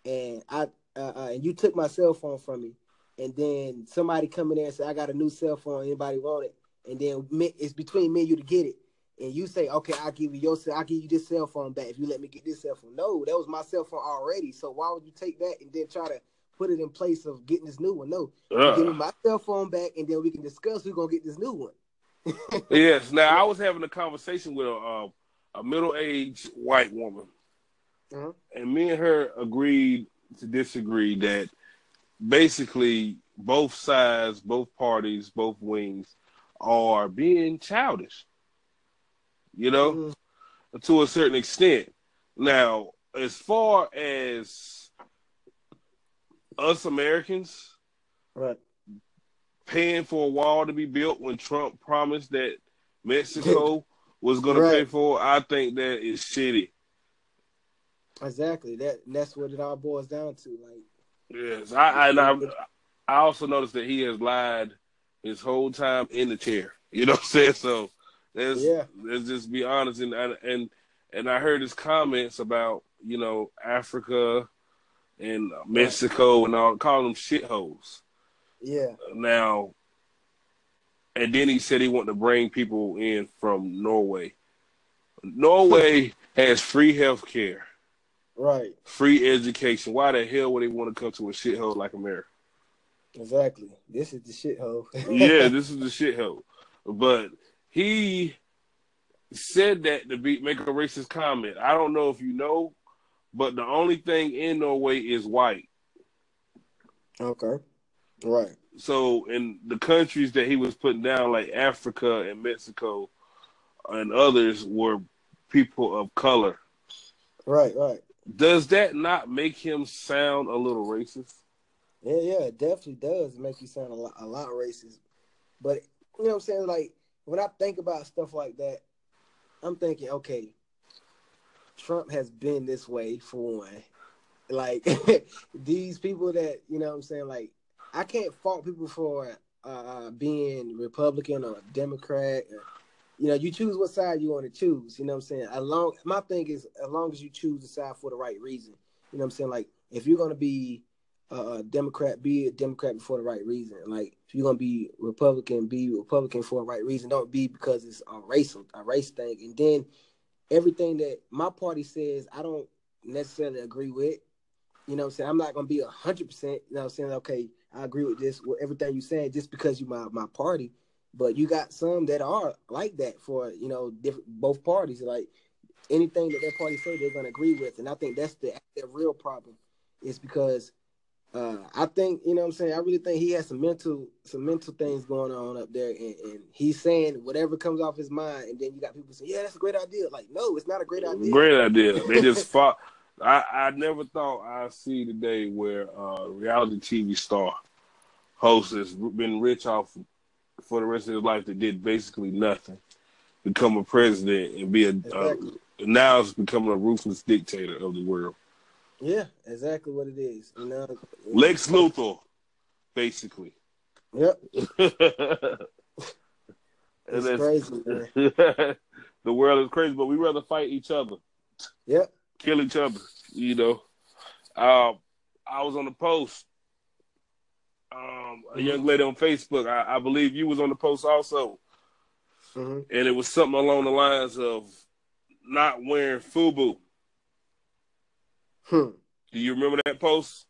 and I and you took my cell phone from me, and then somebody come in there and say, I got a new cell phone. Anybody want it? And then it's between me and you to get it. And you say, okay, I'll give you this cell phone back if you let me get this cell phone. No, that was my cell phone already. So why would you take that and then try to put it in place of getting this new one? No. Give me my cell phone back, and then we can discuss who's going to get this new one. Yes. Now, I was having a conversation with a middle-aged white woman, uh-huh. and me and her agreed to disagree that basically both sides, both parties, both wings are being childish, you know, mm-hmm. to a certain extent. Now, as far as us Americans right. paying for a wall to be built when Trump promised that Mexico was going to pay for it, I think that is shitty. Exactly. That's what it all boils down to. Like, yes, I also noticed that he has lied his whole time in the chair. You know what I'm saying? So let's just be honest. And I heard his comments about, you know, Africa and Mexico and all, call them shitholes. Yeah. Now, and then he said he wanted to bring people in from Norway. Norway has free healthcare, right? Free education. Why the hell would they want to come to a shithole like America? Exactly. This is the shithole. Yeah, this is the shithole. But he said that to make a racist comment. I don't know if you know, but the only thing in Norway is white. Okay. Right. So in the countries that he was putting down, like Africa and Mexico and others, were people of color. Right, right. Does that not make him sound a little racist? Yeah, it definitely does make you sound a lot racist. But, you know what I'm saying? Like, when I think about stuff like that, I'm thinking, okay, Trump has been this way for one. Like, these people that, you know what I'm saying, like, I can't fault people for being Republican or Democrat. Or, you know, you choose what side you want to choose, you know what I'm saying? My thing is, as long as you choose the side for the right reason, you know what I'm saying? Like, if you're going to be a Democrat, be a Democrat for the right reason. Like, if you're going to be Republican for the right reason. Don't be because it's a race thing. And then everything that my party says, I don't necessarily agree with. You know what I'm saying? I'm not going to be 100%, you know what I'm saying? Okay, I agree with this, with everything you're saying, just because you're my party. But you got some that are like that for, you know, both parties. Like, anything that their party say, they're going to agree with. And I think that's the real problem, is because I think, you know what I'm saying, I really think he has some mental things going on up there, and he's saying whatever comes off his mind, and then you got people saying, yeah, that's a great idea. Like, no, it's not a great idea. Great idea. They just fought. I never thought I'd see the day where a reality TV star host that's been rich off for the rest of his life that did basically nothing, become a president and be a exactly. Now it's becoming a ruthless dictator of the world. Yeah, exactly what it is. You know, Lex Luthor, basically. Yep. It's crazy, man. The world is crazy, but we rather fight each other. Yep. Kill each other, you know. I was on the post. A young lady on Facebook, I believe you was on the post also. Mm-hmm. And it was something along the lines of not wearing FUBU. Do you remember that post?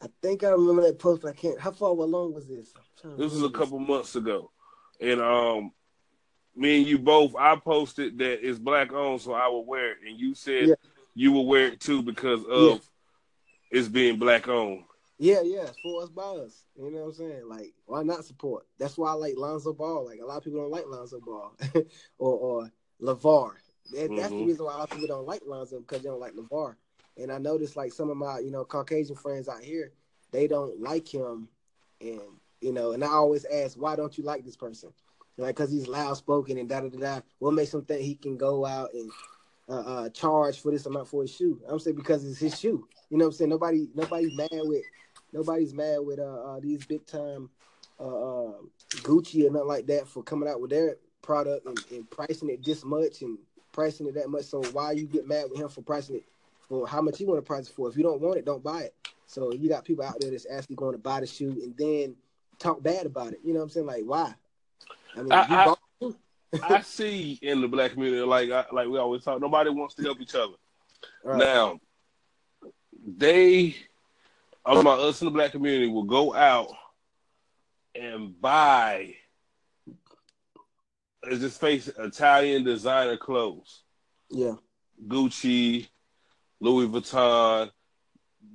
I think I remember that post, but I can't. How far along was this? This was a couple months ago. And me and you both, I posted that it's black owned, so I will wear it. And you said you will wear it too because of it's being black owned. Yeah, for us by us. You know what I'm saying? Like, why not support? That's why I like Lonzo Ball. Like, a lot of people don't like Lonzo Ball or LeVar. That's the reason why a lot of people don't like Lonzo, because they don't like LeVar. And I noticed, like, some of my, you know, Caucasian friends out here, they don't like him. And, you know, and I always ask, why don't you like this person? Like, because he's loud-spoken and da-da-da-da. What makes him think he can go out and charge for this amount for his shoe? I'm saying because it's his shoe. You know what I'm saying? Nobody's mad with these big-time Gucci or nothing like that for coming out with their product and pricing it this much and pricing it that much. So why you get mad with him for pricing it? Well, how much you want to price it for? If you don't want it, don't buy it. So you got people out there that's actually going to buy the shoe and then talk bad about it. You know what I'm saying? Like, why? I mean, I see in the black community, like we always talk, nobody wants to help each other. Right. Now, us in the black community will go out and buy, let's just face it, Italian designer clothes. Yeah. Gucci, Louis Vuitton,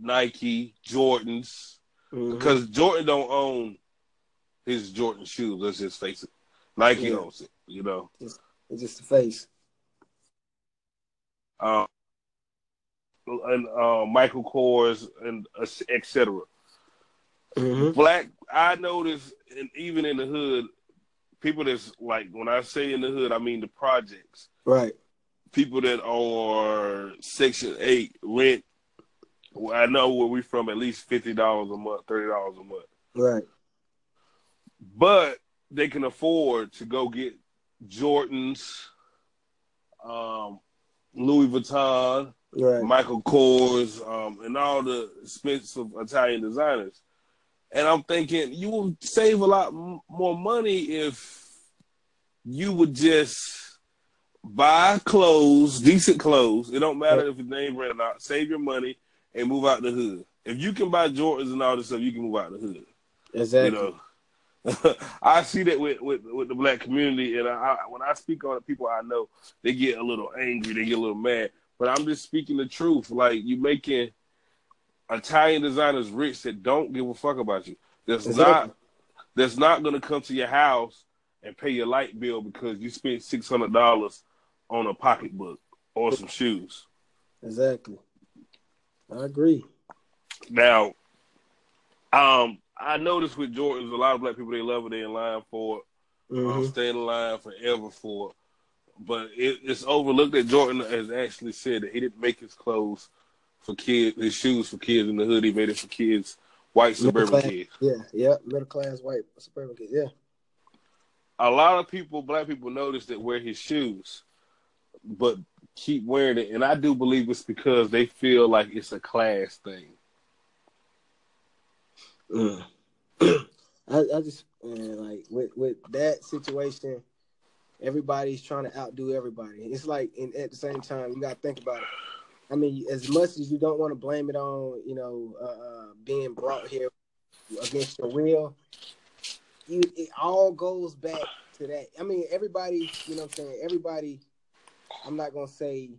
Nike, Jordans, because Jordan don't own his Jordan shoes. Let's just face it. Nike owns it, you know. It's just the face. And Michael Kors and et cetera. Mm-hmm. I notice, and even in the hood, people that's like, when I say in the hood, I mean the projects. Right. People that are Section 8 rent, well, I know where we from, at least $50 a month, $30 a month. Right. But they can afford to go get Jordans, Louis Vuitton, Michael Kors, and all the expensive Italian designers. And I'm thinking, you will save a lot more money if you would just buy clothes, decent clothes. It don't matter if it's name brand or not. Save your money and move out the hood. If you can buy Jordans and all this stuff, you can move out the hood. Exactly. You know? I see that with the black community, and when I speak on it, people I know, they get a little angry, they get a little mad. But I'm just speaking the truth. Like, you making Italian designers rich that don't give a fuck about you. That's not going to come to your house and pay your light bill because you spent $600 on a pocketbook or some shoes. Exactly. I agree. Now, I noticed with Jordans, a lot of black people, they love it. They in line for it. Stay in line forever for it. But it's overlooked that Jordan has actually said that he didn't make his clothes for kids, his shoes for kids in the hood. He made it for kids, white suburban kids. Yeah, middle class white suburban kids, yeah. A lot of people, black people, notice that wear his shoes, but keep wearing it. And I do believe it's because they feel like it's a class thing. I just, man, like, with that situation, everybody's trying to outdo everybody. It's like, and at the same time, you got to think about it. I mean, as much as you don't want to blame it on, you know, being brought here against your will, it all goes back to that. I mean, everybody, you know what I'm saying? Everybody, I'm not going to say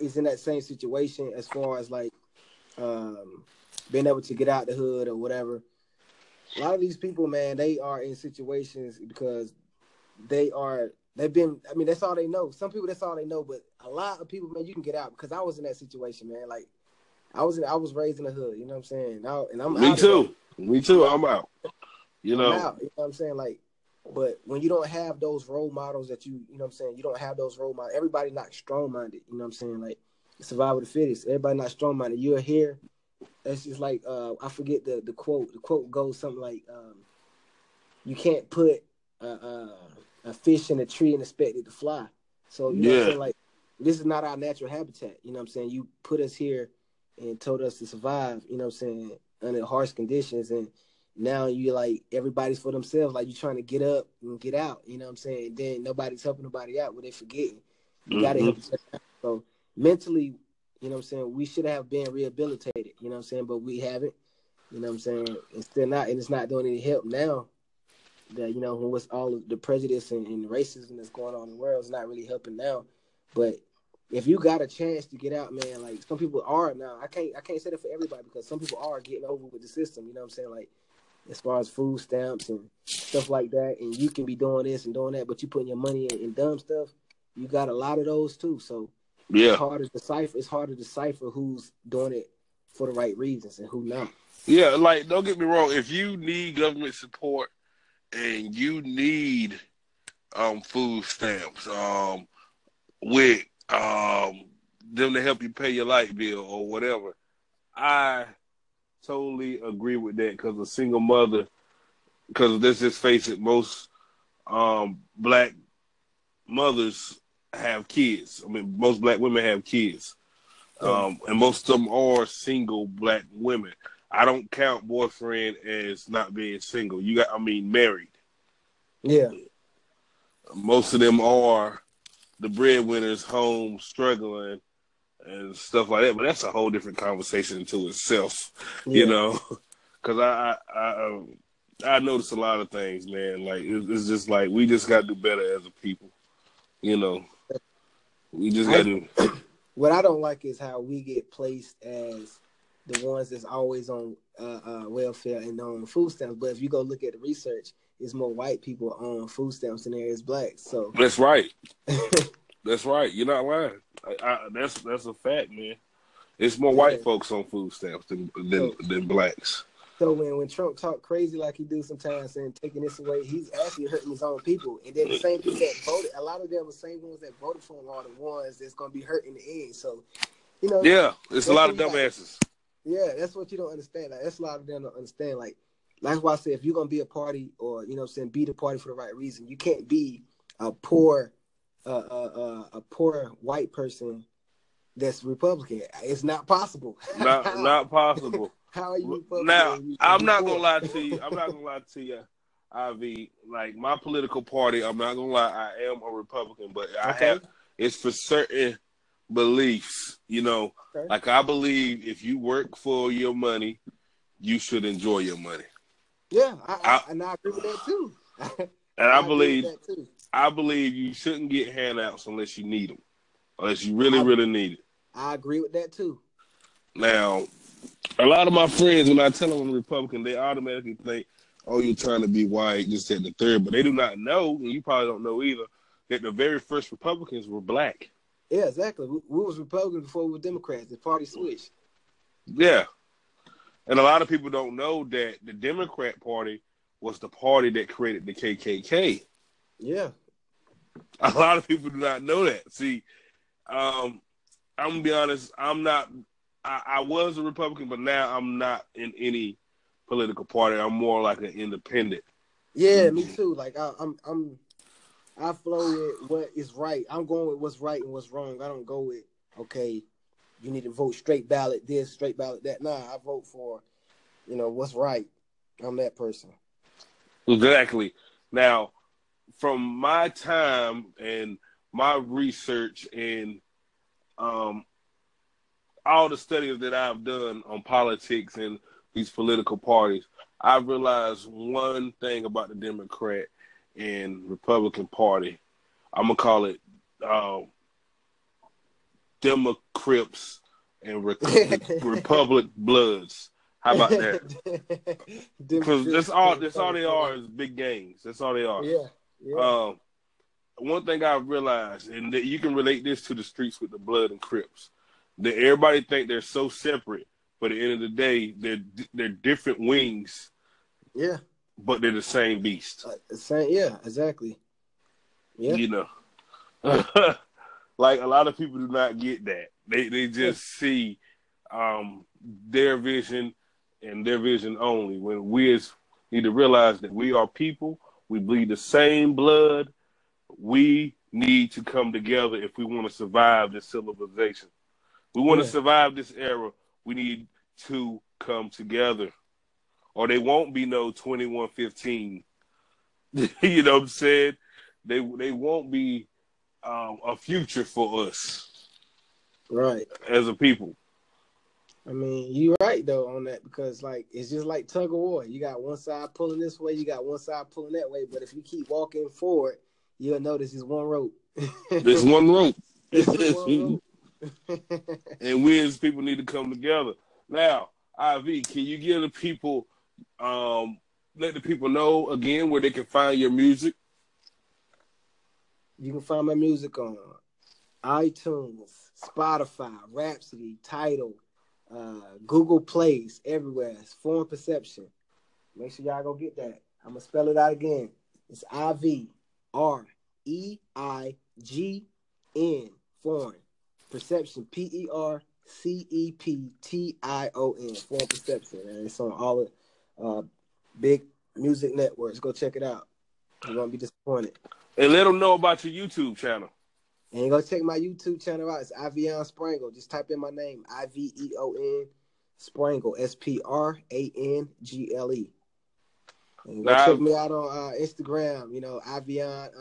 is in that same situation as far as, like, being able to get out the hood or whatever. A lot of these people, man, they are in situations because that's all they know. Some people, that's all they know. But a lot of people, man, you can get out because I was in that situation, man. Like, I was raised in the hood, you know what I'm saying? And I'm Me out too. Me too. I'm out. You know what I'm saying? Like, but when you don't have those role models that you know what I'm saying? You don't have those role models. Everybody's not strong-minded. You know what I'm saying? Like, survival of the fittest. Everybody not strong-minded. You're here. That's just like, I forget the quote. The quote goes something like, you can't put a fish in a tree and expect it to fly. So, you know what I'm saying? Like, this is not our natural habitat. You know what I'm saying? You put us here and told us to survive, you know what I'm saying, under harsh conditions. And now you like, everybody's for themselves. Like, you're trying to get up and get out. You know what I'm saying? And then nobody's helping nobody out. Well, they're forgetting. You got to help each other out. So, mentally, you know what I'm saying, we should have been rehabilitated. You know what I'm saying? But we haven't. You know what I'm saying? It's still not. And it's not doing any help now. That, you know, with all of the prejudice and racism that's going on in the world, is not really helping now. But if you got a chance to get out, man, like, some people are now. I can't say that for everybody, because some people are getting over with the system, you know what I'm saying? Like, as far as food stamps and stuff like that, and you can be doing this and doing that, but you putting your money in dumb stuff. You got a lot of those too. So yeah, it's hard to decipher who's doing it for the right reasons and who not. Yeah, like, don't get me wrong, if you need government support and you need food stamps, with them to help you pay your light bill or whatever, I totally agree with that, because a single mother, because let's just face it, most black mothers have kids. I mean, most black women have kids, and most of them are single black women. I don't count boyfriend as not being single. Married. Yeah. Most of them are the breadwinners, home struggling and stuff like that. But that's a whole different conversation to itself, you know? Because I notice a lot of things, man. Like, it's just like, we just got to do better as a people, you know? We just got to do... What I don't like is how we get placed as the ones that's always on welfare and on food stamps. But if you go look at the research, it's more white people on food stamps than there is blacks. So that's right. That's right. You're not lying. That's a fact, man. It's more white folks on food stamps than blacks. So when Trump talk crazy like he do sometimes and taking this away, he's actually hurting his own people. And then the same people that voted, a lot of them, the same ones that voted for him are the ones that's going to be hurt in the end. So, you know. Yeah, it's a lot of dumbasses. Yeah, that's what you don't understand. Like, that's a lot of them don't understand. Like, that's why I say, if you're going to be a party, or, you know what I'm saying, be the party for the right reason. You can't be a poor white person that's Republican. It's not possible. Not possible. How are you Republican? Now, I'm not going to lie to you. Ivy. Like, my political party, I'm not going to lie, I am a Republican, but it's for certain beliefs, you know. Okay. Like, I believe if you work for your money, you should enjoy your money. Yeah, I agree with that too. I believe you shouldn't get handouts unless you need them, unless you really need it. I agree with that too. Now, a lot of my friends, when I tell them I'm Republican, they automatically think, "Oh, you're trying to be white, this, that, and the third." But they do not know, and you probably don't know either, that the very first Republicans were black. Yeah, exactly. We was Republicans before we were Democrats. The party switched. Yeah. And a lot of people don't know that the Democrat Party was the party that created the KKK. Yeah. A lot of people do not know that. See, I'm going to be honest. I'm not – I was a Republican, but now I'm not in any political party. I'm more like an independent. Yeah, me too. Like, I flow with what is right. I'm going with what's right and what's wrong. I don't go with, okay, you need to vote straight ballot this, straight ballot that. Nah, I vote for, you know, what's right. I'm that person. Exactly. Now, from my time and my research and all the studies that I've done on politics and these political parties, I've realized one thing about the Democrat and Republican Party. I'm gonna call it Democrips and Republic Bloods. How about that? Because that's all they are is big gangs. That's all they are. Yeah. One thing I've realized, and that you can relate this to the streets with the Blood and Crips, that everybody think they're so separate, But at the end of the day, they're different wings. Yeah. But they're the same beast. Yeah, exactly. Yeah. You know. Like, a lot of people do not get that. They just see their vision and their vision only. When we need to realize that we are people, we bleed the same blood, we need to come together if we want to survive this civilization. We want to survive this era, we need to come together. Or they won't be no 2115. You know what I'm saying? They won't be a future for us. Right. As a people. I mean, you're right, though, on that, because, like, it's just like tug of war. You got one side pulling this way, you got one side pulling that way, but if you keep walking forward, you'll notice there's one rope. There's one rope. And we as people need to come together. Now, IV, can you give the people, let the people know again where they can find your music? You can find my music on iTunes, Spotify, Rapsody, Tidal, Google Plays, everywhere. It's Foreign Perception. Make sure y'all go get that. I'm going to spell it out again. It's IVREIGN, Foreign Perception, PERCEPTION, Foreign Perception. And it's on all the big music networks. Go check it out. You're going to be disappointed. And let them know about your YouTube channel. And go check my YouTube channel out. It's Iveon Sprangle. Just type in my name, I-V-E-O-N Sprangle, S-P-R-A-N-G-L-E. And go check me out on Instagram, Iveon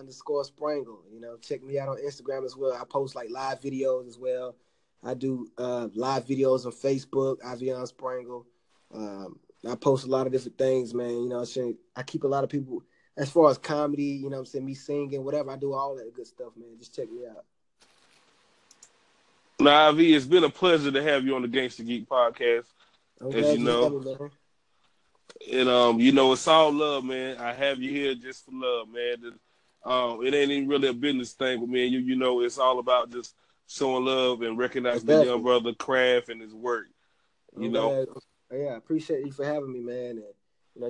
_Sprangle. Check me out on Instagram as well. I post live videos as well. I do live videos on Facebook, Iveon Sprangle. I post a lot of different things, man. I keep a lot of people. As far as comedy, me singing, whatever, I do all that good stuff, man. Just check me out. Now, Ivy, it's been a pleasure to have you on the Gangsta Geek podcast. As you know. And, it's all love, man. I have you here just for love, man. It ain't even really a business thing with me and you. It's all about just showing love and recognizing the young brother Craft and his work, you know. Yeah, I appreciate you for having me, man. And,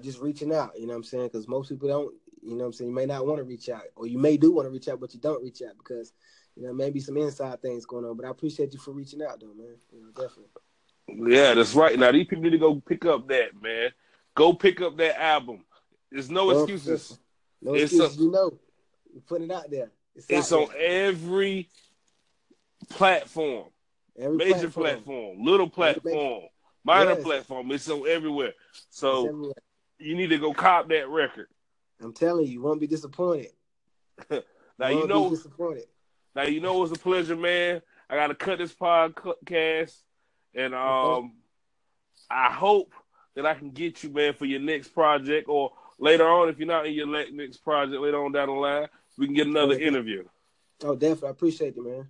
just reaching out, because most people don't, you may not want to reach out, or you may do want to reach out, but you don't reach out because, maybe some inside things going on, but I appreciate you for reaching out, though, man, definitely. Yeah, that's right. Now, these people need to go pick up that, man. Go pick up that album. There's no excuses. No excuses, You're putting it out there. It's out there. On every platform, major platform, little platform, minor platform. It's on everywhere. So... You need to go cop that record. I'm telling you won't be disappointed. Now, it was a pleasure, man. I got to cut this podcast, and I hope that I can get you, man, for your next project, or later on, if you're not in your next project, later on down the line, we can get another interview. Oh, definitely. I appreciate it, man.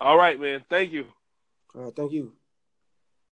All right, man. Thank you. All right, thank you.